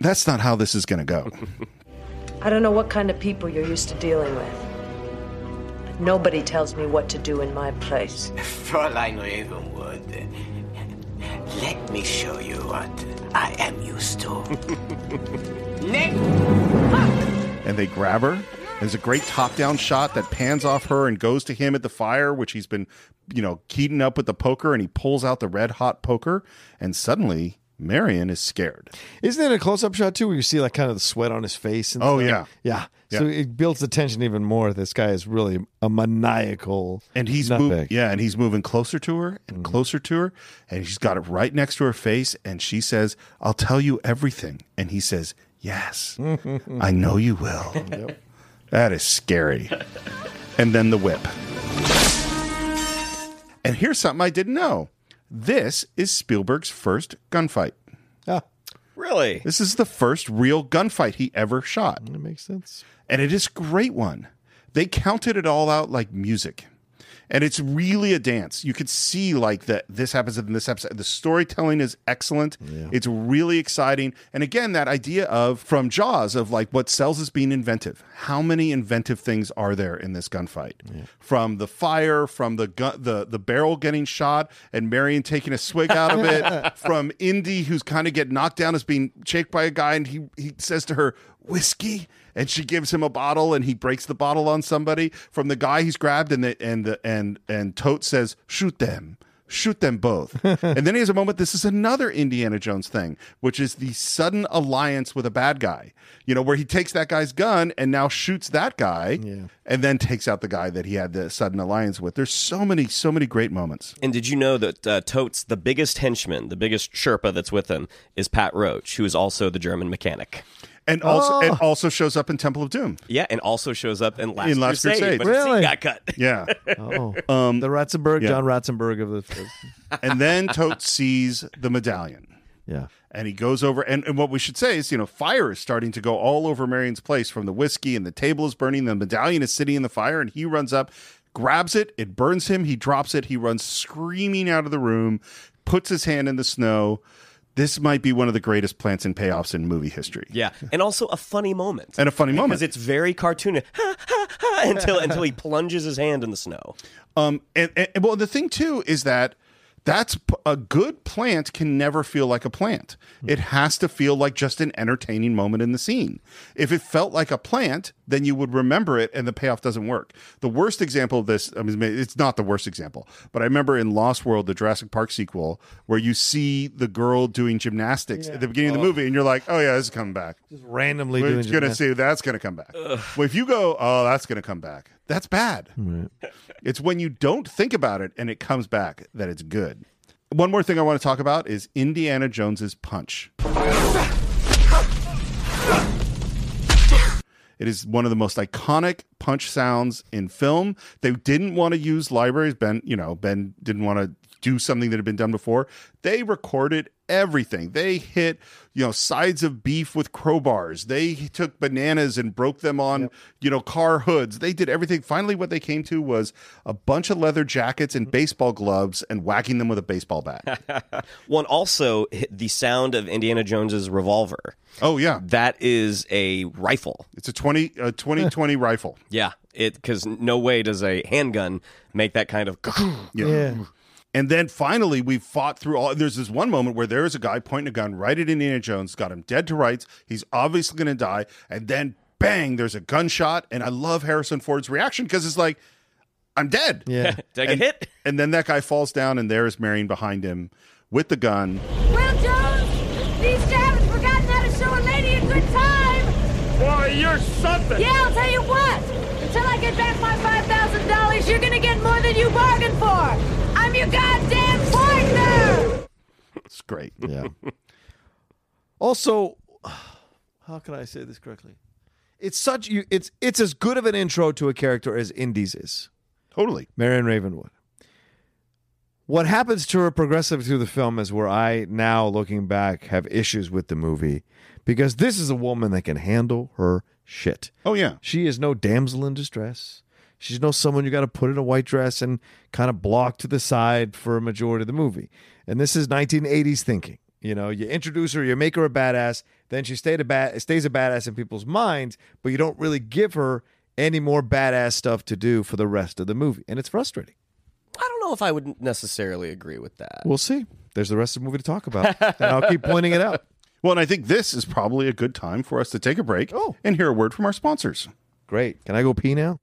That's not how this is going to go. I don't know what kind of people you're used to dealing with. But Nobody tells me what to do in my place. Fräulein Ravenwood, let me show you what I am used to. Nick! And they grab her. There's a great top-down shot that pans off her and goes to him at the fire, which he's been, you know, keying up with the poker, and he pulls out the red-hot poker, and suddenly Marion is scared. Isn't it a close-up shot, too, where you see, like, kind of the sweat on his face? And oh, yeah. yeah. Yeah. So it builds the tension even more. This guy is really a maniacal and he's moving, Yeah, and he's moving closer to her and mm-hmm. closer to her, and she's got it right next to her face, and she says, I'll tell you everything. And he says, yes, I know you will. Yep. That is scary. And then the whip. And here's something I didn't know. This is Spielberg's first gunfight. Ah, really? This is the first real gunfight he ever shot. That makes sense. And it is a great one. They counted it all out like music. And it's really a dance. You could see like that this happens in this episode. The storytelling is excellent. Yeah. It's really exciting. And again, that idea of from Jaws of like what sells is being inventive. How many inventive things are there in this gunfight? Yeah. From the fire, from the gun, the the barrel getting shot, and Marion taking a swig out of it. From Indy, who's kind of get knocked down, is being chased by a guy, and he he says to her, "Whiskey." And she gives him a bottle, and he breaks the bottle on somebody. From the guy he's grabbed, and the, and the, and and Toht says, "Shoot them, shoot them both." And then he has a moment. This is another Indiana Jones thing, which is the sudden alliance with a bad guy. You know, where he takes that guy's gun and now shoots that guy, yeah. and then takes out the guy that he had the sudden alliance with. There's so many, so many great moments. And did you know that uh, Tote's the biggest henchman, the biggest Sherpa that's with him, is Pat Roach, who is also the German mechanic. And also, oh. and also shows up in Temple of Doom. Yeah, and also shows up in Last, in Last Crusade, Crusade. But really? Got cut. Yeah. Oh. Um, the Ratzenberg, yeah. John Ratzenberg of the... And then Toht sees the medallion. Yeah. And he goes over, and, and what we should say is, you know, fire is starting to go all over Marion's place from the whiskey, and the table is burning, the medallion is sitting in the fire, and he runs up, grabs it, it burns him, he drops it, he runs screaming out of the room, puts his hand in the snow. This might be one of the greatest plants and payoffs in movie history. Yeah, and also a funny moment. And a funny moment. Because it's very cartoony. Ha, ha, ha, until until he plunges his hand in the snow. Um, and, and well, the thing, too, is that that's a good plant can never feel like a plant. It has to feel like just an entertaining moment in the scene. If it felt like a plant, then you would remember it, and the payoff doesn't work. The worst example of this, I mean, it's not the worst example, but I remember in Lost World, the Jurassic Park sequel, where you see the girl doing gymnastics yeah. at the beginning oh. of the movie, and you're like, oh, yeah, this is coming back. Just randomly We're doing gonna gymnastics. See, that's going to come back. Ugh. Well, if you go, oh, that's going to come back, that's bad. Right. It's when you don't think about it, and it comes back, that it's good. One more thing I want to talk about is Indiana Jones's punch. It is one of the most iconic punch sounds in film. They didn't want to use libraries. Ben, you know, Ben didn't want to do something that had been done before. They recorded everything. They hit, you know, sides of beef with crowbars. They took bananas and broke them on, yep. you know, car hoods. They did everything. Finally, what they came to was a bunch of leather jackets and baseball gloves and whacking them with a baseball bat. One also hit the sound of Indiana Jones's revolver. Oh, yeah. That is a rifle. It's a twenty, a twenty twenty rifle. Yeah, it because no way does a handgun make that kind of... yeah. yeah. And then finally, we fought through all... There's this one moment where there is a guy pointing a gun right at Indiana Jones, got him dead to rights. He's obviously going to die. And then, bang, there's a gunshot. And I love Harrison Ford's reaction because it's like, I'm dead. Yeah. Take and, a hit. And then that guy falls down, and there is Marion behind him with the gun. Well, Jones, these jabbers forgotten how to show a lady a good time. Boy, you're something. Yeah, I'll tell you what. Until I get back my five thousand dollars, you're going to get more than you bargained for. I'm your goddamn partner. It's great. Yeah. Also, how can I say this correctly? It's such you. It's it's as good of an intro to a character as Indy's is. Totally. Marion Ravenwood. What happens to her progressive through the film is where I now, looking back, have issues with the movie because this is a woman that can handle her shit. Oh yeah. She is no damsel in distress. She's no someone you got to put in a white dress and kind of block to the side for a majority of the movie. And this is nineteen eighties thinking. You know, you introduce her, you make her a badass, then she stayed a bad, stays a badass in people's minds, but you don't really give her any more badass stuff to do for the rest of the movie. And it's frustrating. I don't know if I would necessarily agree with that. We'll see. There's the rest of the movie to talk about. And I'll keep pointing it out. Well, and I think this is probably a good time for us to take a break oh. and hear a word from our sponsors. Great. Can I go pee now?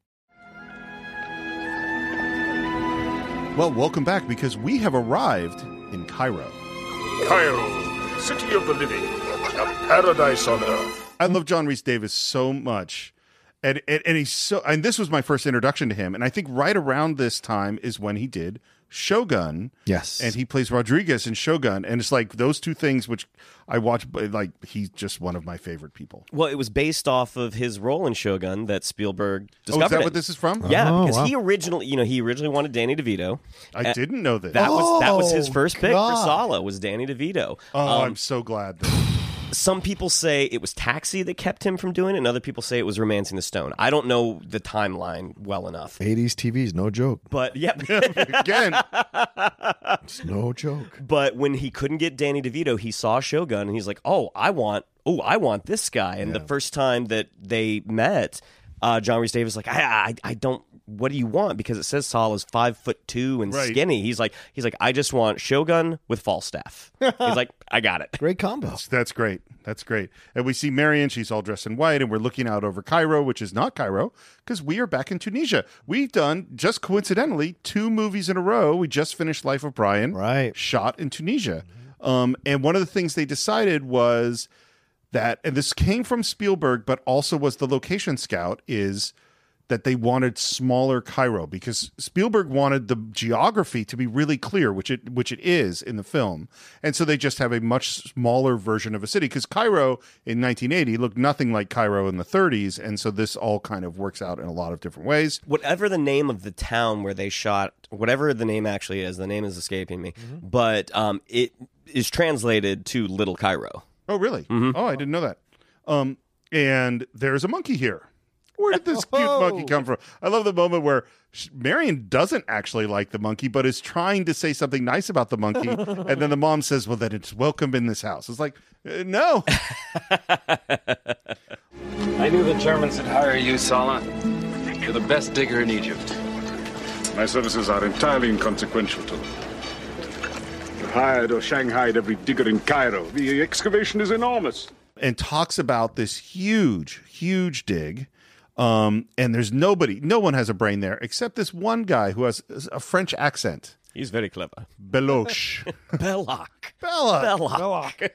Well, welcome back, because we have arrived in Cairo. Cairo, city of the living, a paradise on earth. I love John Rhys Davies so much. And, and, and he's so, and this was my first introduction to him. And I think right around this time is when he did Shogun. Yes. And he plays Rodriguez in Shogun. And it's like those two things, which I watch, like, he's just one of my favorite people. Well, it was based off of his role in Shogun that Spielberg discovered. Oh, is that it. What this is from? Yeah, oh, because wow. he originally, you know, he originally wanted Danny DeVito. I didn't know this. That, oh, was, that was his first pick God. for Sallah, was Danny DeVito. Oh, um, I'm so glad that... Some people say it was Taxi that kept him from doing it, and other people say it was Romancing the Stone. I don't know the timeline well enough. eighties T V's, no joke. But, yeah. Again. It's no joke. But when he couldn't get Danny DeVito, he saw Shogun, and he's like, oh, I want, oh, I want this guy. And yeah. the first time that they met, uh, John Rhys Davies was like, I, I, I don't, what do you want? Because it says Saul is five foot two and right. skinny. He's like, he's like, I just want Shogun with Falstaff. He's like, I got it. Great combo. That's, that's great. That's great. And we see Marion. She's all dressed in white, and we're looking out over Cairo, which is not Cairo, because we are back in Tunisia. We've done, just coincidentally, two movies in a row. We just finished Life of Brian, right? Shot in Tunisia. Mm-hmm. Um, and one of the things they decided was that, and this came from Spielberg, but also was the location scout, is that they wanted smaller Cairo, because Spielberg wanted the geography to be really clear, which it which it is in the film. And so they just have a much smaller version of a city, because Cairo in nineteen eighty looked nothing like Cairo in the thirties. And so this all kind of works out in a lot of different ways. Whatever the name of the town where they shot, whatever the name actually is, the name is escaping me, mm-hmm. but um, it is translated to Little Cairo. Oh, really? Mm-hmm. Oh, I didn't know that. Um, and there's a monkey here. Where did this cute oh. monkey come from? I love the moment where Marion doesn't actually like the monkey, but is trying to say something nice about the monkey. And then the mom says, well, then it's welcome in this house. It's like, uh, no. I knew the Germans would hire you, Sallah. You're the best digger in Egypt. My services are entirely inconsequential to them. You're hired or shanghaied every digger in Cairo. The excavation is enormous. And talks about this huge, huge dig. Um, and there's nobody, no one has a brain there except this one guy who has a French accent. He's very clever. Belloq. Belloq. Belloq. Belloq.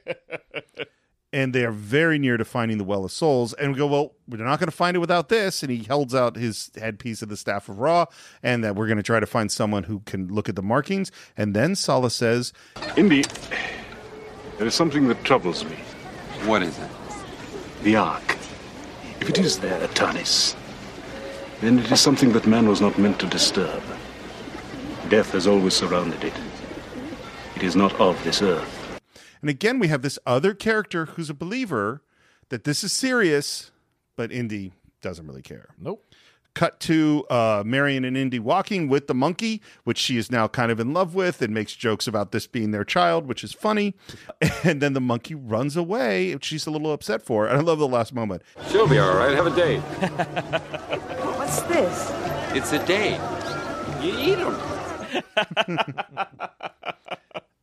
And they are very near to finding the Well of Souls. And we go, well, we're not going to find it without this. And he holds out his headpiece of the Staff of Ra, and that we're going to try to find someone who can look at the markings. And then Sallah says, Indy, there is something that troubles me. What is it? The Ark. If it is there at Tanis, then it is something that man was not meant to disturb. Death has always surrounded it. It is not of this earth. And again, we have this other character who's a believer that this is serious, but Indy doesn't really care. Nope. Cut to uh, Marion and Indy walking with the monkey, which she is now kind of in love with, and makes jokes about this being their child, which is funny. And then the monkey runs away, which she's a little upset for. And I love the last moment. She'll be all right. Have a date. What's this? It's a date. You eat them.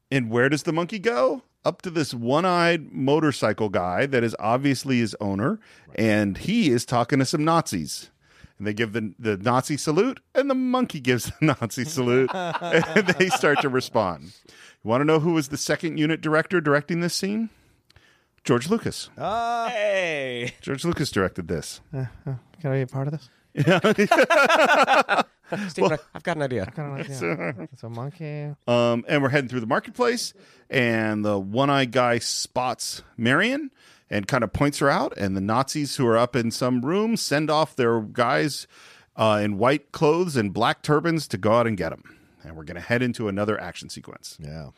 And where does the monkey go? Up to this one-eyed motorcycle guy that is obviously his owner, right. And he is talking to some Nazis. And they give the, the Nazi salute, and the monkey gives the Nazi salute, and they start to respond. You want to know who was the second unit director directing this scene? George Lucas. Uh, hey! George Lucas directed this. Uh, uh, can I be a part of this? Yeah. Steve, well, I've got an idea. I've got an idea. It's a, it's a monkey. Um, and we're heading through the marketplace, and the one-eyed guy spots Marion and kind of points her out, and the Nazis who are up in some room send off their guys uh, in white clothes and black turbans to go out and get them. And we're going to head into another action sequence. Yeah.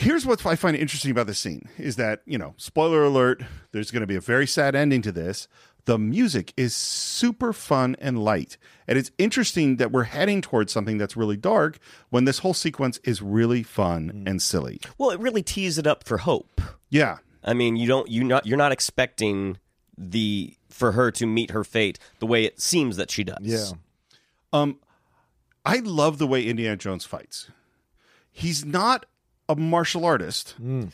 Here's what I find interesting about this scene is that, you know, spoiler alert, there's going to be a very sad ending to this. The music is super fun and light. And it's interesting that we're heading towards something that's really dark when this whole sequence is really fun mm. and silly. Well, it really tees it up for hope. Yeah. I mean, you don't, you not, you're not expecting the for her to meet her fate the way it seems that she does. Yeah. Um, I love the way Indiana Jones fights. He's not a martial artist. Mm.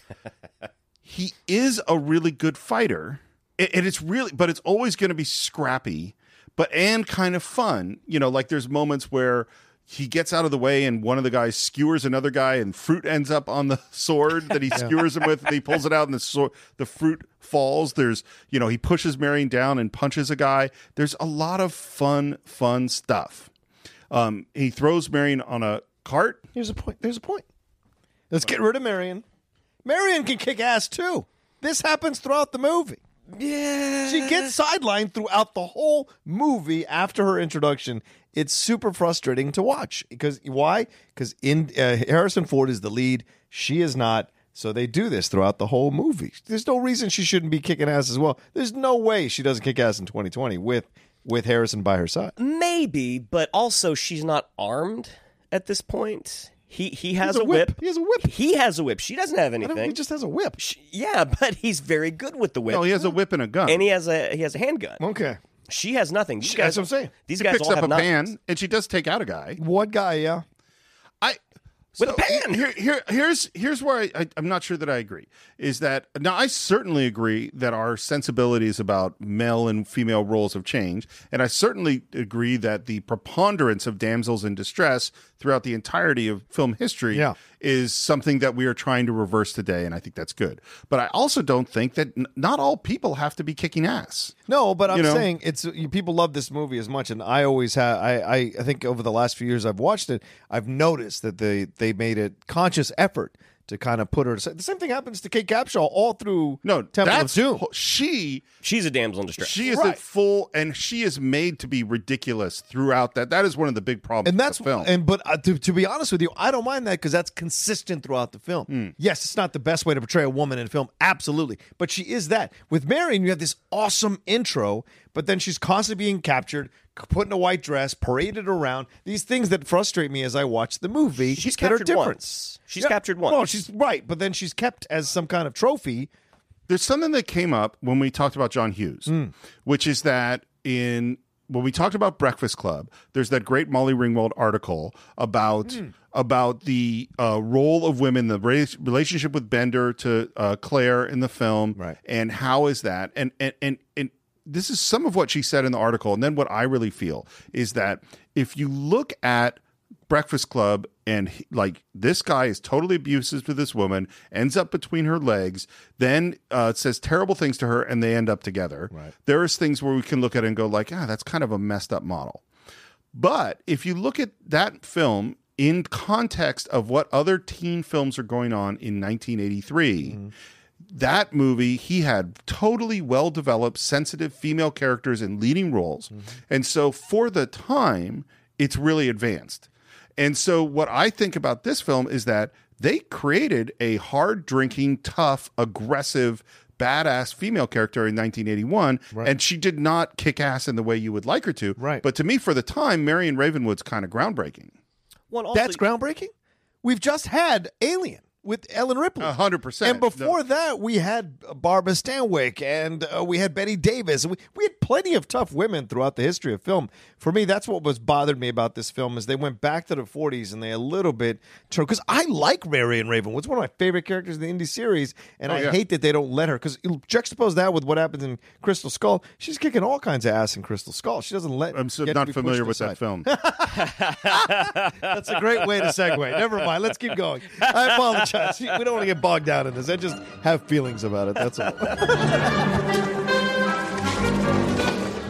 He is a really good fighter. And it's really, but it's always going to be scrappy, but and kind of fun. You know, like there's moments where he gets out of the way and one of the guys skewers another guy and fruit ends up on the sword that he skewers him with. And he pulls it out and the sword, the fruit falls. There's, you know, he pushes Marion down and punches a guy. There's a lot of fun, fun stuff. Um, he throws Marion on a cart. Here's a point. There's a point. Let's get rid of Marion. Marion can kick ass too. This happens throughout the movie. Yeah. She gets sidelined throughout the whole movie after her introduction. It's super frustrating to watch. Because why? Because in uh, Harrison Ford is the lead. She is not. So they do this throughout the whole movie. There's no reason she shouldn't be kicking ass as well. There's no way she doesn't kick ass in twenty twenty with with Harrison by her side. Maybe, but also she's not armed at this point. He he has a, a whip. whip. He has a whip. He has a whip. She doesn't have anything. He just has a whip. She, yeah, but he's very good with the whip. No, he has a whip and a gun. And he has a he has a handgun. Okay. She has nothing. These she, guys, that's what I'm saying. These she guys picks all up have a pan, and she does take out a guy. What guy? Yeah. I so with a pan. Here, here, here's here's where I, I, I'm not sure that I agree. Is that now? I certainly agree that our sensibilities about male and female roles have changed, and I certainly agree that the preponderance of damsels in distress throughout the entirety of film history yeah. is something that we are trying to reverse today, and I think that's good. But I also don't think that n not all people have to be kicking ass. No, but I'm you know? saying it's you, people love this movie as much, and I always have. I, I I think over the last few years I've watched it, I've noticed that they they made a conscious effort to kind of put her to the same thing happens to Kate Capshaw all through no, Temple of Doom. She she's a damsel in distress. She is right. a full and she is made to be ridiculous throughout that. That is one of the big problems. And that's the film. And but uh, to, to be honest with you, I don't mind that because that's consistent throughout the film. Mm. Yes, it's not the best way to portray a woman in a film, absolutely. But she is that. With Marion, you have this awesome intro, but then she's constantly being captured, put in a white dress, paraded around. These things that frustrate me as I watch the movie. She's captured once. She's yep. captured once. No, she's right, but then she's kept as some kind of trophy. There's something that came up when we talked about John Hughes, mm. which is that in when we talked about Breakfast Club, there's that great Molly Ringwald article about mm. about the uh, role of women, the race, relationship with Bender to uh, Claire in the film, right. and how is that? And and and and. This is some of what she said in the article. And then what I really feel is that if you look at Breakfast Club and he, like this guy is totally abusive to this woman, ends up between her legs, then uh, says terrible things to her and they end up together. Right. There is things where we can look at it and go like, ah, that's kind of a messed up model. But if you look at that film in context of what other teen films are going on in nineteen eighty-three, mm-hmm. that movie, he had totally well-developed, sensitive female characters in leading roles. Mm-hmm. And so for the time, it's really advanced. And so what I think about this film is that they created a hard-drinking, tough, aggressive, badass female character in nineteen eighty-one, right. and she did not kick ass in the way you would like her to. Right. But to me, for the time, Marion Ravenwood's kind of groundbreaking. Well, also that's groundbreaking? We've just had Alien. With Ellen Ripley. one hundred percent. And before no. that, we had Barbara Stanwyck and uh, we had Betty Davis. We, we had plenty of tough women throughout the history of film. For me, that's what was bothered me about this film is they went back to the forties and they a little bit... Because I like Marion Ravenwood. It's one of my favorite characters in the indie series. And oh, I yeah. hate that they don't let her. Because juxtapose that with what happens in Crystal Skull. She's kicking all kinds of ass in Crystal Skull. She doesn't let... I'm so not familiar with aside. that film. That's a great way to segue. Never mind. Let's keep going. I apologize. We don't want to get bogged down in this. I just have feelings about it. That's all.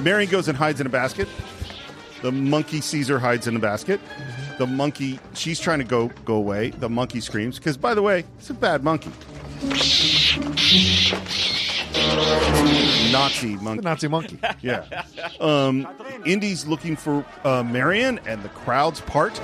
Marion goes and hides in a basket. The monkey sees her, hides in a basket. The monkey, she's trying to go go away. The monkey screams because, by the way, it's a bad monkey. Nazi monkey. The Nazi monkey. Yeah. Um, Indy's looking for uh, Marion, and the crowds part.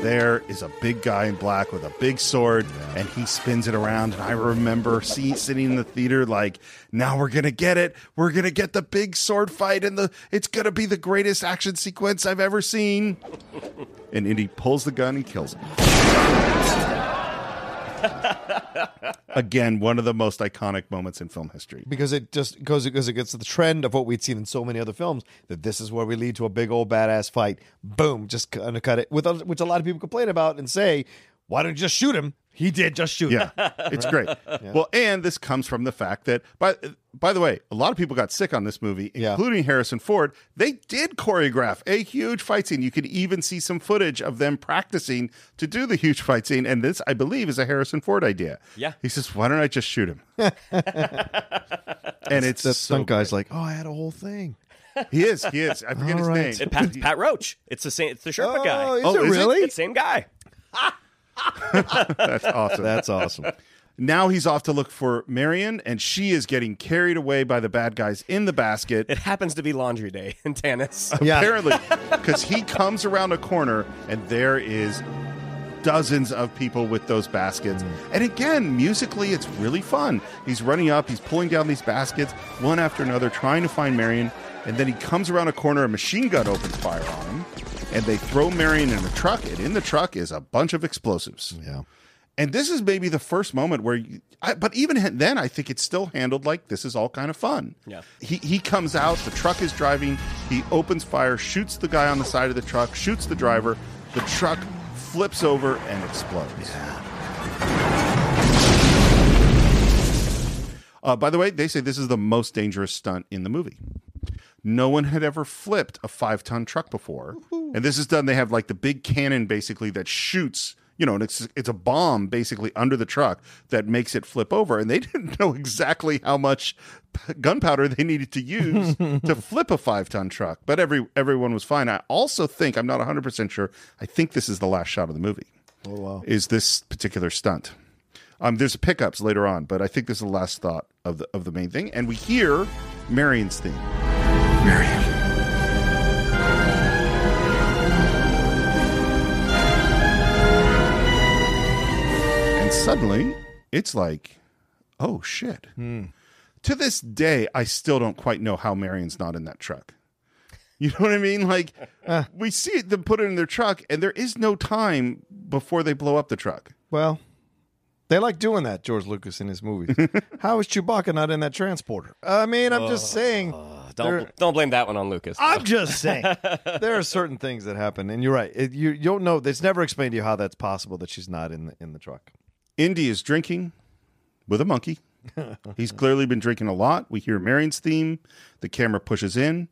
There is a big guy in black with a big sword, and he spins it around. And I remember see, sitting in the theater like, now we're going to get it. We're going to get the big sword fight, and the it's going to be the greatest action sequence I've ever seen. And Indy pulls the gun and kills him. Again, one of the most iconic moments in film history. Because it just goes, because it gets to the trend of what we'd seen in so many other films, that this is where we lead to a big old badass fight. Boom, just kind of cut it, with, which a lot of people complain about and say, why don't you just shoot him? He did just shoot him. Yeah, it's great. Yeah. Well, and this comes from the fact that, by, by the way, a lot of people got sick on this movie, including yeah. Harrison Ford. They did choreograph a huge fight scene. You could even see some footage of them practicing to do the huge fight scene. And this, I believe, is a Harrison Ford idea. Yeah. He says, why don't I just shoot him? And it's that so some guy's great. Like, oh, I had a whole thing. He is. He is. I forget All his right. name. It, Pat, Pat Roach. It's the same. It's the Sherpa oh, guy. Is oh, it is really? It? It's the same guy. That's awesome. That's awesome. Now he's off to look for Marion, and she is getting carried away by the bad guys in the basket. It happens to be laundry day in Tanis. Apparently, because yeah. he comes around a corner, and there is dozens of people with those baskets. Mm. And again, musically, it's really fun. He's running up. He's pulling down these baskets, one after another, trying to find Marion. And then he comes around a corner, a machine gun opens fire on him, and they throw Marion in the truck, and in the truck is a bunch of explosives. Yeah. And this is maybe the first moment where, you, I, but even then, I think it's still handled like this is all kind of fun. Yeah. He he comes out, the truck is driving, he opens fire, shoots the guy on the side of the truck, shoots the driver, the truck flips over and explodes. Yeah. Uh, by the way, they say this is the most dangerous stunt in the movie. No one had ever flipped a five-ton truck before. Woo-hoo. And this is done. They have like the big cannon basically that shoots, you know, and it's, it's a bomb basically under the truck that makes it flip over. And they didn't know exactly how much gunpowder they needed to use to flip a five-ton truck. But every everyone was fine. I also think, I'm not one hundred percent sure, I think this is the last shot of the movie. Oh, wow. Is this particular stunt. Um, there's pickups later on, but I think this is the last thought of the of the main thing. And we hear Marion's theme. Marion. And suddenly, it's like, oh, shit. Hmm. To this day, I still don't quite know how Marion's not in that truck. You know what I mean? Like, uh, we see them put it in their truck, and there is no time before they blow up the truck. Well... They like doing that, George Lucas, in his movies. How is Chewbacca not in that transporter? I mean, I'm uh, just saying. Uh, don't don't blame that one on Lucas. I'm just saying. There are certain things that happen, and you're right. It, you, you don't know. It's never explained to you how that's possible that she's not in the, in the truck. Indy is drinking with a monkey. He's clearly been drinking a lot. We hear Marion's theme. The camera pushes in.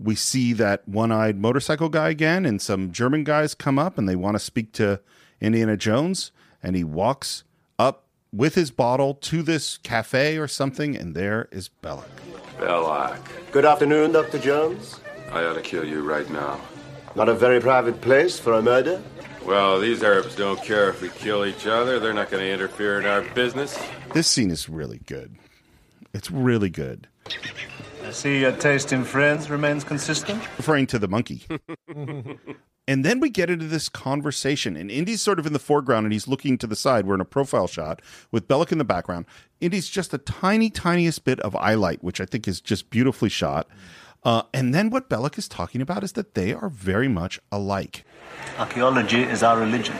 We see that one-eyed motorcycle guy again, and some German guys come up, and they want to speak to Indiana Jones, and he walks up with his bottle to this cafe or something, and there is Belloq. Belloq. Good afternoon, Doctor Jones. I ought to kill you right now. Not a very private place for a murder? Well, these Arabs don't care if we kill each other. They're not going to interfere in our business. This scene is really good. It's really good. I see your taste in friends remains consistent. Referring to the monkey. And then we get into this conversation, and Indy's sort of in the foreground, and he's looking to the side. We're in a profile shot with Belloq in the background. Indy's just a tiny, tiniest bit of eye light, which I think is just beautifully shot. Uh, and then what Belloq is talking about is that they are very much alike. Archaeology is our religion,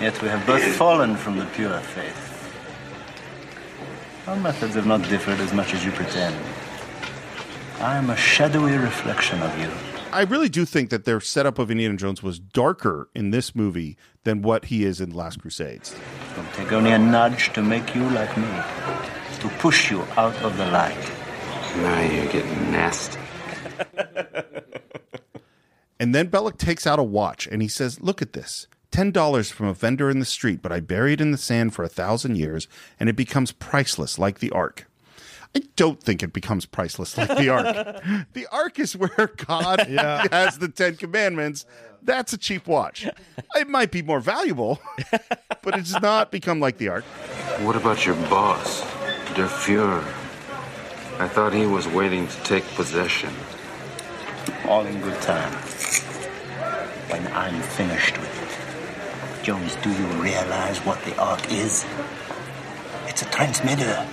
yet we have both fallen from the pure faith. Our methods have not differed as much as you pretend. I am a shadowy reflection of you. I really do think that their setup of Indiana Jones was darker in this movie than what he is in Last Crusades. It'll take only a nudge to make you like me, to push you out of the light. Now you're getting nasty. And then Belloq takes out a watch and he says, look at this. ten dollars from a vendor in the street, but I buried it in the sand for a thousand years and it becomes priceless like the Ark. I don't think it becomes priceless like the Ark. The Ark is where God yeah. has the Ten Commandments. That's a cheap watch. It might be more valuable, but it does not become like the Ark. What about your boss, Der Fuhrer? I thought he was waiting to take possession. All in good time. When I'm finished with it. Jones, do you realize what the Ark is? It's a transmitter.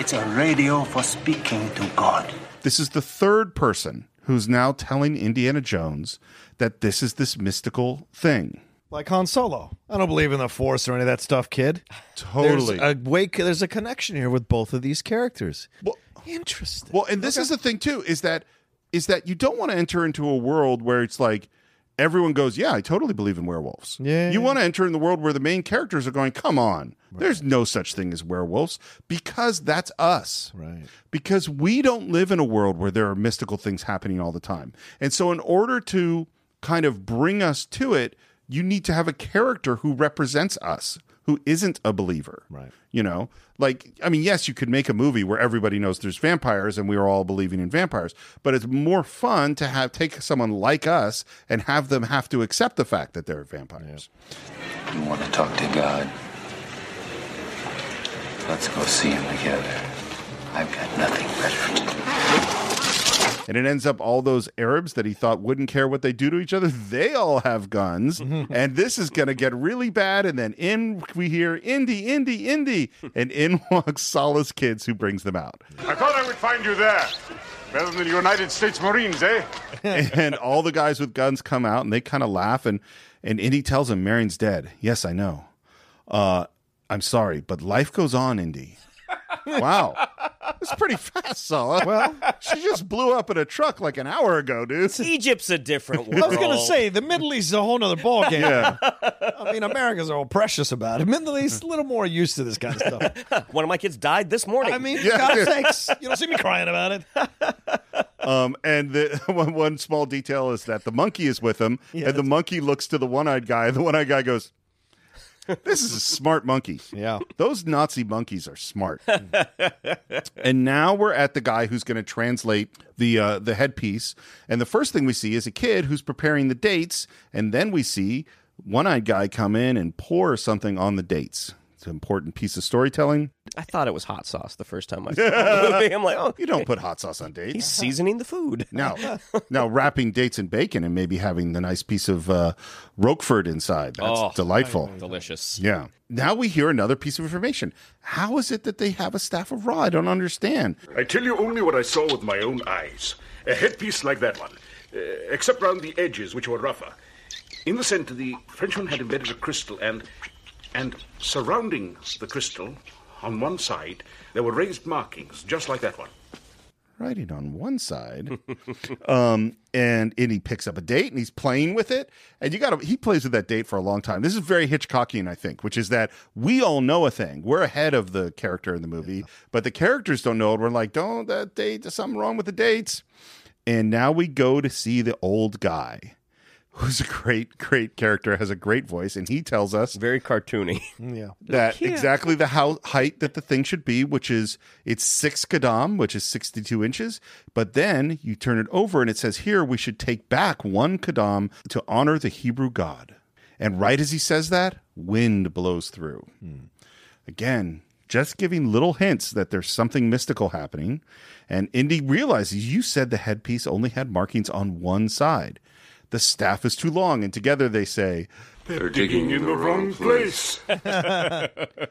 It's a radio for speaking to God. This is the third person who's now telling Indiana Jones that this is this mystical thing. Like Han Solo. I don't believe in the Force or any of that stuff, kid. Totally. There's a, wake, there's a connection here with both of these characters. Well, interesting. Well, and this okay. is the thing, too, is that is that you don't want to enter into a world where it's like, everyone goes, yeah, I totally believe in werewolves. Yeah. You want to enter in the world where the main characters are going, come on, right. There's no such thing as werewolves, because that's us. Right. Because we don't live in a world where there are mystical things happening all the time. And so in order to kind of bring us to it, you need to have a character who represents us, who isn't a believer. Right. You know, like, I mean, yes, you could make a movie where everybody knows there's vampires and we are all believing in vampires, but it's more fun to have take someone like us and have them have to accept the fact that they're vampires. Yep. You want to talk to God? Let's go see him together. I've got nothing better to do. And it ends up all those Arabs that he thought wouldn't care what they do to each other, they all have guns. And this is going to get really bad. And then in we hear, Indy, Indy, Indy. And in walks Salah's kids, who brings them out. I thought I would find you there. Better than the United States Marines, eh? And all the guys with guns come out and they kind of laugh. And, and Indy tells him, Marion's dead. Yes, I know. Uh, I'm sorry, but life goes on, Indy. Wow. It's pretty fast, Sallah. Well, she just blew up in a truck like an hour ago, dude. Egypt's a different world. I was going to say, the Middle East is a whole other ballgame. Yeah. I mean, Americans are all precious about it. Middle East, a little more used to this kind of stuff. One of my kids died this morning. I mean, yeah. God's sakes, you don't see me crying about it. Um, and the, one, one small detail is that the monkey is with him, yeah, and the monkey looks to the one-eyed guy, and the one-eyed guy goes, this is a smart monkey. Yeah. Those Nazi monkeys are smart. And now we're at the guy who's going to translate the uh, the headpiece. And the first thing we see is a kid who's preparing the dates. And then we see one-eyed guy come in and pour something on the dates. It's an important piece of storytelling. I thought it was hot sauce the first time I saw the movie. I'm like, oh, you don't put hot sauce on dates. He's seasoning the food. Now, now wrapping dates in bacon and maybe having the nice piece of uh, Roquefort inside. That's oh, delightful. Delicious. Yeah. Now we hear another piece of information. How is it that they have a Staff of Ra? I don't understand. I tell you only what I saw with my own eyes. A headpiece like that one, uh, except round the edges, which were rougher. In the center, the Frenchman had embedded a crystal and... and surrounding the crystal, on one side, there were raised markings, just like that one. Writing on one side. um, and, and he picks up a date, and he's playing with it. And you got to, he plays with that date for a long time. This is very Hitchcockian, I think, which is that we all know a thing. We're ahead of the character in the movie, yeah, but the characters don't know it. We're like, don't, that date, there's something wrong with the dates. And now we go to see the old guy, who's a great, great character, has a great voice, and he tells us... very cartoony. Yeah. That exactly the how, height that the thing should be, which is, it's six kadam, which is sixty-two inches, but then you turn it over and it says, here, we should take back one kadam to honor the Hebrew God. And right as he says that, wind blows through. Hmm. Again, just giving little hints that there's something mystical happening, and Indy realizes, you said the headpiece only had markings on one side. The staff is too long, and together they say, they're digging in the wrong place.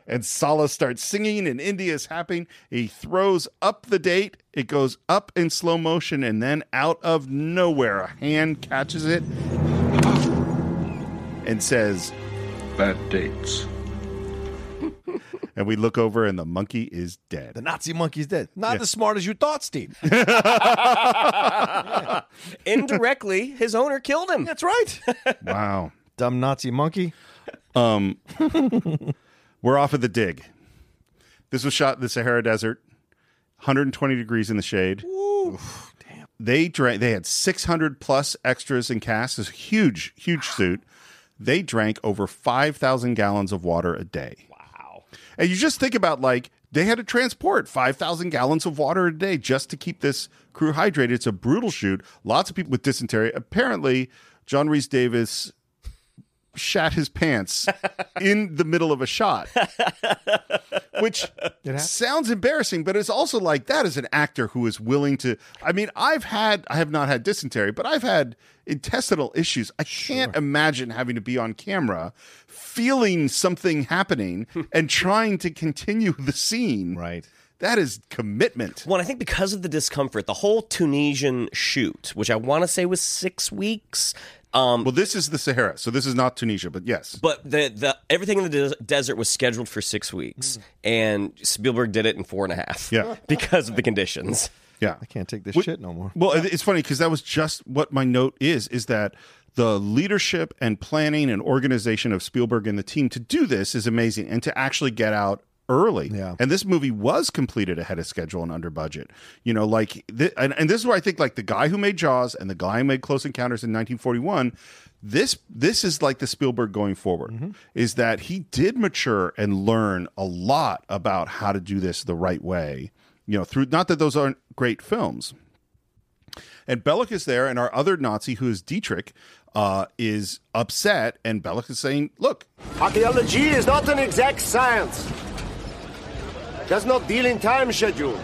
And Sallah starts singing, and Indy is happy. He throws up the date. It goes up in slow motion, and then out of nowhere, a hand catches it and says, bad dates. And we look over, and the monkey is dead. The Nazi monkey's dead. Not yeah. as smart as you thought, Steve. Yeah. Indirectly, his owner killed him. That's right. Wow. Dumb Nazi monkey. Um, We're off at the dig. This was shot in the Sahara Desert, one hundred twenty degrees in the shade. Woo. Damn. They drank, they had six hundred plus extras and casts. It's a huge, huge suit. They drank over five thousand gallons of water a day. And you just think about, like, they had to transport five thousand gallons of water a day just to keep this crew hydrated. It's a brutal shoot. Lots of people with dysentery. Apparently, John Rhys Davies shat his pants in the middle of a shot, which sounds embarrassing, but it's also like, that is an actor who is willing to. I mean, I've had, I have not had dysentery, but I've had intestinal issues. I can't sure. imagine having to be on camera, feeling something happening and trying to continue the scene. Right. That is commitment. Well, I think because of the discomfort, the whole Tunisian shoot, which I want to say was six weeks. Um, well, this is the Sahara, so this is not Tunisia, but yes. But the, the everything in the des- desert was scheduled for six weeks, mm. and Spielberg did it in four and a half yeah. because of the conditions. Yeah, I can't take this Which, shit no more. Well, it's funny because that was just what my note is, is that the leadership and planning and organization of Spielberg and the team to do this is amazing, and to actually get out early. Yeah. And this movie was completed ahead of schedule and under budget. You know, like, th- and, and this is where I think, like, the guy who made Jaws and the guy who made Close Encounters in nineteen forty-one, this this is like the Spielberg going forward, mm-hmm. is that he did mature and learn a lot about how to do this the right way. You know, through not that those aren't great films. And Belloq is there, and our other Nazi, who is Dietrich, uh, is upset, and Belloq is saying, look. Archaeology is not an exact science. Does not deal in time schedules.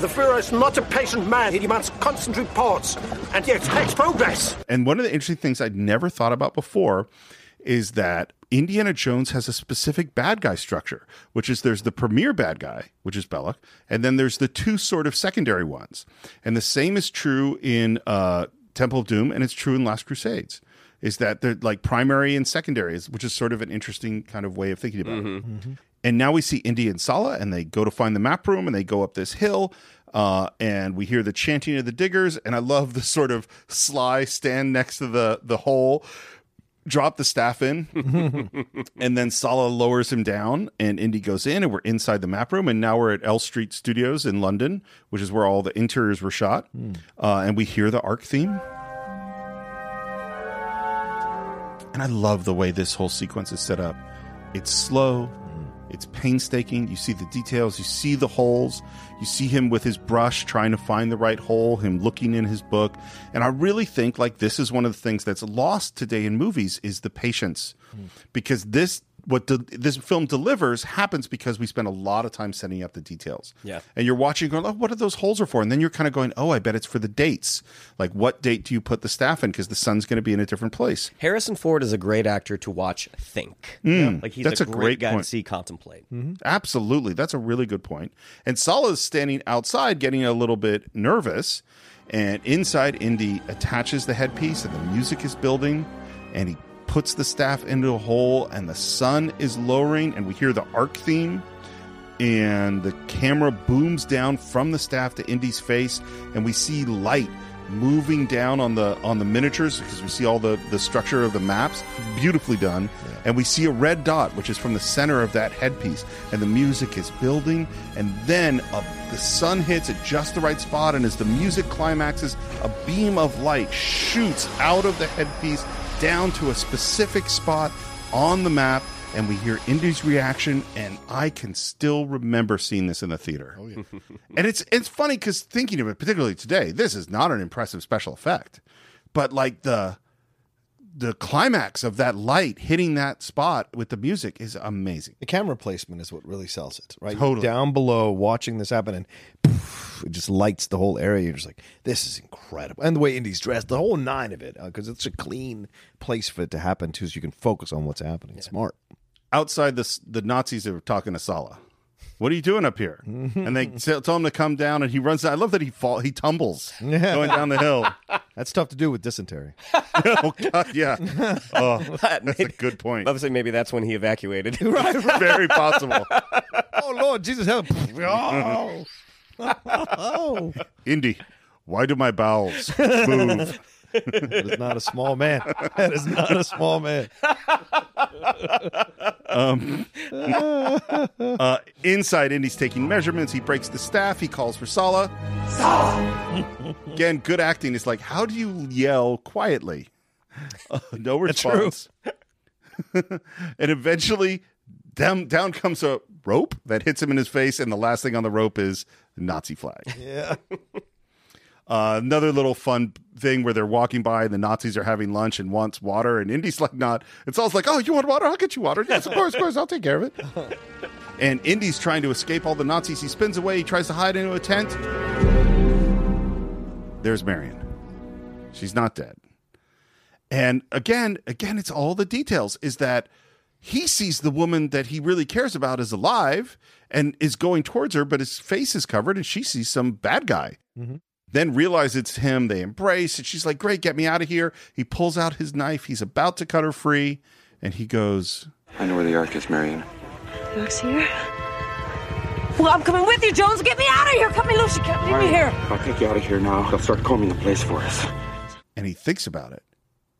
The Fuhrer is not a patient man. He demands constant reports, and he expects progress. And one of the interesting things I'd never thought about before is that Indiana Jones has a specific bad guy structure, which is there's the premier bad guy, which is Belloq, and then there's the two sort of secondary ones. And the same is true in uh, Temple of Doom, and it's true in Last Crusades, is that they're like primary and secondary, which is sort of an interesting kind of way of thinking about mm-hmm. it. Mm-hmm. And now we see Indy and Sallah, and they go to find the map room, and they go up this hill, uh, and we hear the chanting of the diggers, and I love the sort of sly stand next to the, the hole, drop the staff in, and then Sallah lowers him down, and Indy goes in, and we're inside the map room, and now we're at L Street Studios in London, which is where all the interiors were shot, mm. uh, and we hear the Ark theme. And I love the way this whole sequence is set up. It's slow, it's painstaking, you see the details, you see the holes, you see him with his brush trying to find the right hole, him looking in his book. And I really think, like, this is one of the things that's lost today in movies is the patience, mm. because this what de- this film delivers happens because we spend a lot of time setting up the details. Yeah. And you're watching going, oh, what are those holes are for? And then you're kind of going, oh, I bet it's for the dates. Like, what date do you put the staff in? Because the sun's going to be in a different place. Harrison Ford is a great actor to watch think. Mm, yeah. Like, he's that's a, a great, great guy point. to see contemplate. Mm-hmm. Absolutely. That's a really good point. And Salah's standing outside getting a little bit nervous. And inside, Indy attaches the headpiece and the music is building. And he puts the staff into a hole, and the sun is lowering, and we hear the Ark theme, and the camera booms down from the staff to Indy's face, and we see light moving down on the on the miniatures because we see all the the structure of the maps, beautifully done, yeah. and we see a red dot, which is from the center of that headpiece, and the music is building, and then a, the sun hits at just the right spot, and as the music climaxes, a beam of light shoots out of the headpiece down to a specific spot on the map, and we hear Indy's reaction, and I can still remember seeing this in the theater. Oh, yeah. And it's it's funny because thinking of it, particularly today, this is not an impressive special effect, but like the the climax of that light hitting that spot with the music is amazing. The camera placement is what really sells it, right? Totally. You're down below watching this happen, and poof, it just lights the whole area. You're just like, this is incredible. And the way Indy's dressed, the whole nine of it, because uh, it's a clean place for it to happen too, so you can focus on what's happening. Yeah. Smart. Outside, the, the Nazis are talking to Sallah. What are you doing up here? And they tell him to come down, and he runs down. I love that he fall, he tumbles yeah. going down the hill. That's tough to do with dysentery. Oh, God, yeah. Oh, that's maybe, a good point. Obviously, maybe that's when he evacuated. Right, right. Very possible. Oh, Lord, Jesus, help. Oh. Oh. Indy, why do my bowels move? That is not a small man. That is not a small man. Um, uh, inside, Indy's taking measurements. He breaks the staff. He calls for Sallah. Sallah! Again, good acting. It's like, how do you yell quietly? Uh, no response. And eventually, down, down comes a rope that hits him in his face, and the last thing on the rope is the Nazi flag. Yeah. Uh, another little fun thing where they're walking by and the Nazis are having lunch and wants water, and Indy's like, not. It's all like, oh, you want water? I'll get you water. Yes, of course, of course, I'll take care of it. And Indy's trying to escape all the Nazis. He spins away. He tries to hide into a tent. There's Marion. She's not dead. And again, again, it's all the details. Is that he sees the woman that he really cares about is alive and is going towards her, but his face is covered and she sees some bad guy. Mm-hmm. Then realize it's him. They embrace and she's like, great, get me out of here. He pulls out his knife. He's about to cut her free. And he goes, I know where the Ark is, Marion. The Ark's here? Well, I'm coming with you, Jones. Get me out of here. Cut me loose. You can't leave me here. I'll take you out of here now. They'll start combing the place for us. And he thinks about it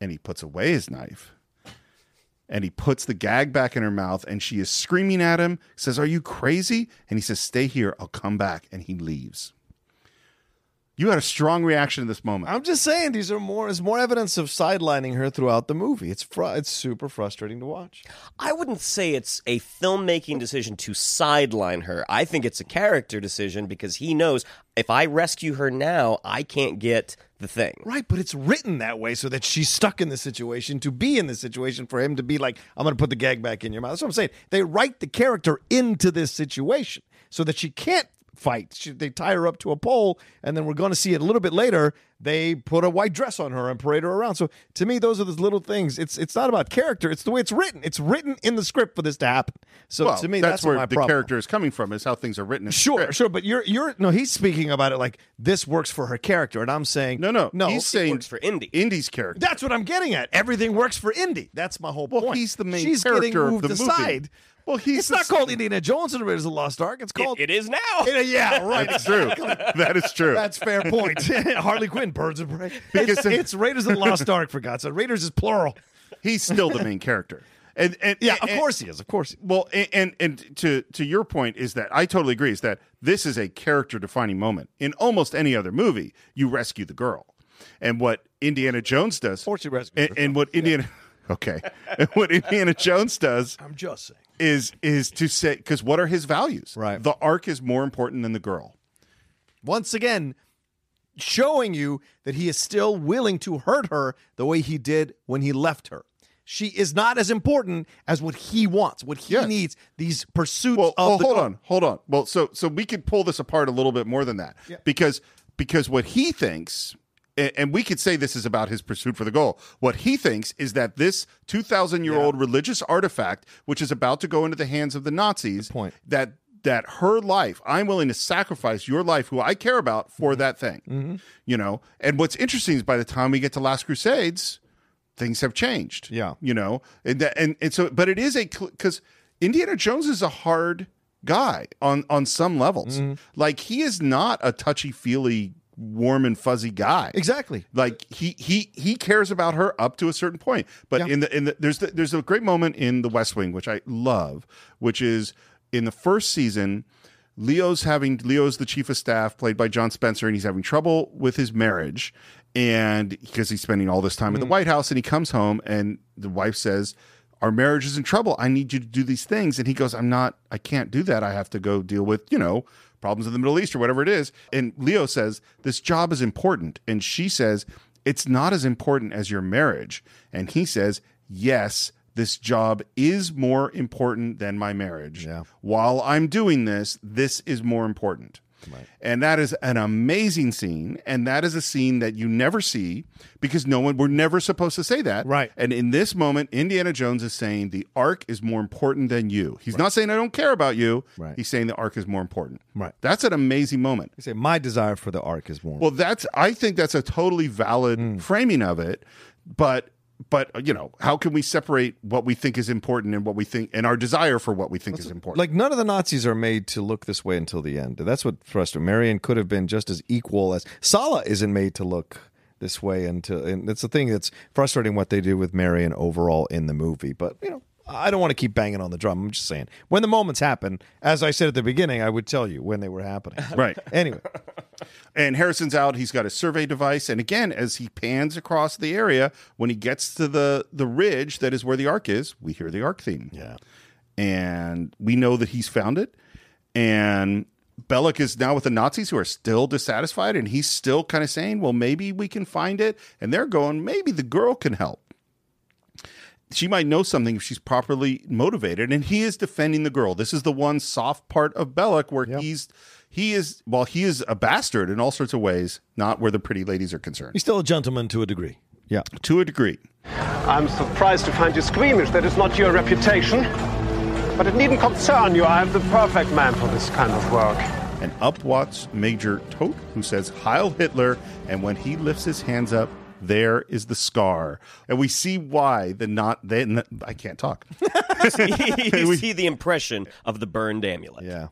and he puts away his knife. And he puts the gag back in her mouth, and she is screaming at him, says, are you crazy? And he says, stay here. I'll come back. And he leaves. You had a strong reaction to this moment. I'm just saying, these are more, it's more evidence of sidelining her throughout the movie. It's fr- it's super frustrating to watch. I wouldn't say it's a filmmaking decision to sideline her. I think it's a character decision because he knows if I rescue her now, I can't get the thing. Right, but it's written that way so that she's stuck in the situation to be in the situation for him to be like, I'm going to put the gag back in your mouth. That's what I'm saying. They write the character into this situation so that she can't fight. She, they tie her up to a pole, and then we're going to see it a little bit later. They put a white dress on her and parade her around. So to me, those are those little things. It's it's not about character. It's the way it's written. It's written in the script for this to happen. So well, to me, that's, that's where my the problem. character is coming from. Is how things are written. In sure, script. sure. But you're you're no. He's speaking about it like this works for her character, and I'm saying no, no, no. He's saying it works for Indy. Indy's character. That's what I'm getting at. Everything works for Indy. That's my whole well, point. He's the main She's character of the aside. movie. Well, he's it's not called Indiana Jones and the Raiders of the Lost Ark. It's called... It, it is now. It, yeah, right. That's true. That is true. That's fair point. Harley Quinn, Birds of Prey. It's, of... it's Raiders of the Lost Ark, for God's sake. Raiders is plural. He's still the main character. and, and Yeah, and, of course he is. Of course. Well, and, and, and to, to your point is that I totally agree is that this is a character-defining moment. In almost any other movie, you rescue the girl. And what Indiana Jones does... Or she rescues and, and what Indiana... Yeah. Okay. And what Indiana Jones does... I'm just saying. Is is to say, because what are his values? Right. The Ark is more important than the girl. Once again, showing you that he is still willing to hurt her the way he did when he left her. She is not as important as what he wants, what he yes. needs, these pursuits well, of well, the hold girl. on, hold on. Well, so so we could pull this apart a little bit more than that. Yeah. Because because what he thinks, and we could say this is about his pursuit for the goal. What he thinks is that this two thousand year old yeah. religious artifact, which is about to go into the hands of the Nazis, point. that that her life, I'm willing to sacrifice your life, who I care about, for mm-hmm. that thing. Mm-hmm. You know. And what's interesting is by the time we get to Last Crusades, things have changed. Yeah, you know. And that, and, and so, but it is a because Indiana Jones is a hard guy on on some levels. Mm-hmm. Like he is not a touchy feely. warm and fuzzy guy. Exactly. Like he he he cares about her up to a certain point. But yeah. in the in the there's the, there's a great moment in The West Wing, which I love, which is in the first season, Leo's having Leo's the chief of staff, played by John Spencer, and he's having trouble with his marriage, and because he's spending all this time mm. in the White House, and he comes home, and the wife says, "Our marriage is in trouble. I need you to do these things." And he goes, "I'm not. I can't do that. I have to go deal with you know." problems in the Middle East or whatever it is." And Leo says, "This job is important." And she says, "It's not as important as your marriage." And he says, "Yes, this job is more important than my marriage. Yeah. While I'm doing this, this is more important." Right. And that is an amazing scene. And that is a scene that you never see because no one, we're never supposed to say that. Right. And in this moment, Indiana Jones is saying the Ark is more important than you. He's right. not saying I don't care about you. Right. He's saying the Ark is more important. Right. That's an amazing moment. You say my desire for the Ark is more. Well, that's, I think that's a totally valid mm. framing of it. But, but you know, how can we separate what we think is important and what we think and our desire for what we think that's, is important? Like none of the Nazis are made to look this way until the end. That's what frustrated me. Marion could have been just as equal as Sallah isn't made to look this way until, and that's the thing that's frustrating what they do with Marion overall in the movie. But you know, I don't want to keep banging on the drum. I'm just saying when the moments happen, as I said at the beginning, I would tell you when they were happening. Right. Anyway. And Harrison's out. He's got a survey device. And again, as he pans across the area, when he gets to the, the ridge that is where the Ark is, we hear the Ark theme. Yeah. And we know that he's found it. And Belloq is now with the Nazis who are still dissatisfied. And he's still kind of saying, well, maybe we can find it. And they're going, maybe the girl can help. She might know something if she's properly motivated. And he is defending the girl. This is the one soft part of Belloq where yep. he's he is while well, he is a bastard in all sorts of ways, not where the pretty ladies are concerned. He's still a gentleman to a degree. Yeah. To a degree. I'm surprised to find you squeamish. That is not your reputation. But it needn't concern you. I am the perfect man for this kind of work. And up walks Major Toht, who says, "Heil Hitler," and when he lifts his hands up, there is the scar. And we see why the not... They, not I can't talk. You we, see the impression of the burned amulet. Yeah.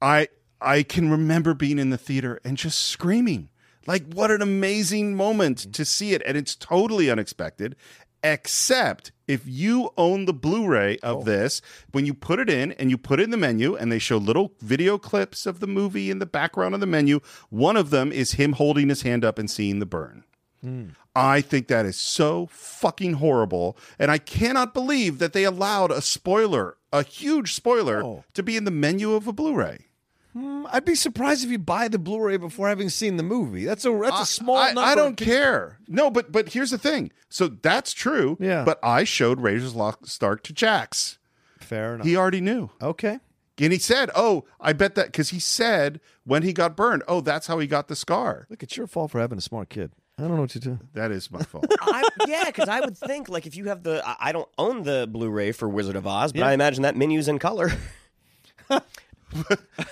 I I can remember being in the theater and just screaming. Like, what an amazing moment to see it. And it's totally unexpected, except if you own the Blu-ray of oh. this, when you put it in and you put it in the menu and they show little video clips of the movie in the background of the menu, one of them is him holding his hand up and seeing the burn. Mm. I think that is so fucking horrible. And I cannot believe that they allowed a spoiler, a huge spoiler, oh. to be in the menu of a Blu-ray. Mm, I'd be surprised if you buy the Blu-ray before having seen the movie. That's a that's I, a small I, number. I don't care. No, but but here's the thing. So that's true. Yeah. But I showed Raiders of the Lost Ark to Jax. Fair enough. He already knew. Okay. And he said, "Oh, I bet that," because he said when he got burned, "Oh, that's how he got the scar." Look, it's your fault for having a smart kid. I don't know what you do. That is my fault. I, yeah, because I would think, like, if you have the... I, I don't own the Blu-ray for Wizard of Oz, but yeah. I imagine that menu's in color.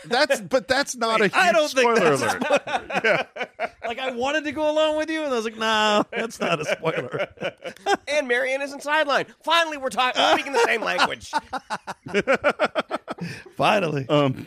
that's But that's not Wait, a huge I don't spoiler think alert. A spoiler. Yeah. Like, I wanted to go along with you, and I was like, nah, that's not a spoiler. And Marianne isn't sidelined. Finally, we're ta- speaking the same language. Finally. Um...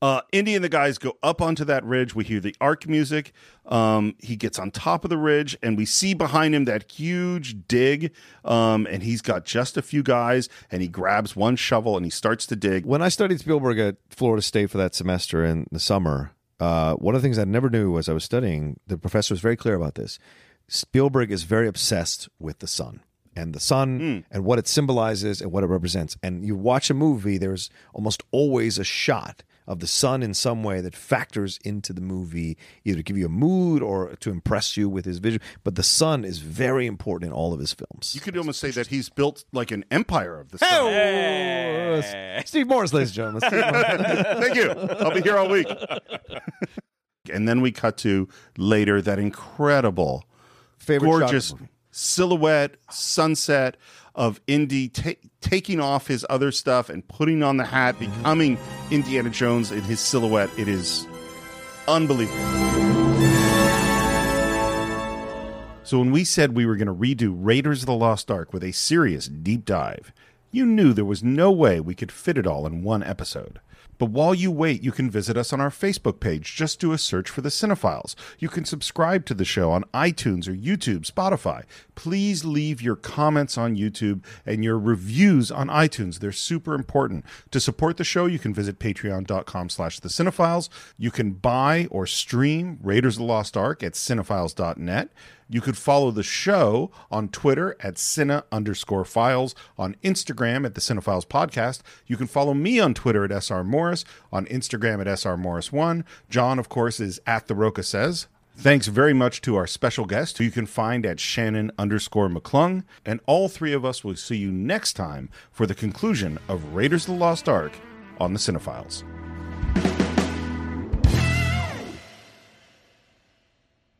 Uh, Indy and the guys go up onto that ridge. We hear the Ark music. Um, he gets on top of the ridge, and we see behind him that huge dig. Um, and he's got just a few guys, and he grabs one shovel, and he starts to dig. When I studied Spielberg at Florida State for that semester in the summer, uh, one of the things I never knew as I was studying, the professor was very clear about this. Spielberg is very obsessed with the sun. And the sun mm. and what it symbolizes and what it represents. And you watch a movie, there's almost always a shot of the sun in some way that factors into the movie, either to give you a mood or to impress you with his vision. But the sun is very important in all of his films. You could That's almost say that he's built like an empire of the sun. Hey! Hey! Steve Morris, ladies and gentlemen. Thank you. I'll be here all week. And then we cut to later that incredible, Favorite gorgeous silhouette, sunset of Indy ta- taking off his other stuff and putting on the hat, becoming Indiana Jones in his silhouette. It is unbelievable. So when we said we were going to redo Raiders of the Lost Ark with a serious deep dive, you knew there was no way we could fit it all in one episode. But while you wait, you can visit us on our Facebook page. Just do a search for The Cine-Files. You can subscribe to the show on iTunes or YouTube, Spotify. Please leave your comments on YouTube and your reviews on iTunes. They're super important. To support the show, you can visit patreon.com slash The Cine-Files. You can buy or stream Raiders of the Lost Ark at cinefiles dot net. You could follow the show on Twitter at Cine underscore Files, on Instagram at The Cine-Files Podcast. You can follow me on Twitter at S R Morris, on Instagram at S R Morris one. John, of course, is at The Rocha Says. Thanks very much to our special guest, who you can find at Shannon underscore McClung. And all three of us will see you next time for the conclusion of Raiders of the Lost Ark on The Cine-Files.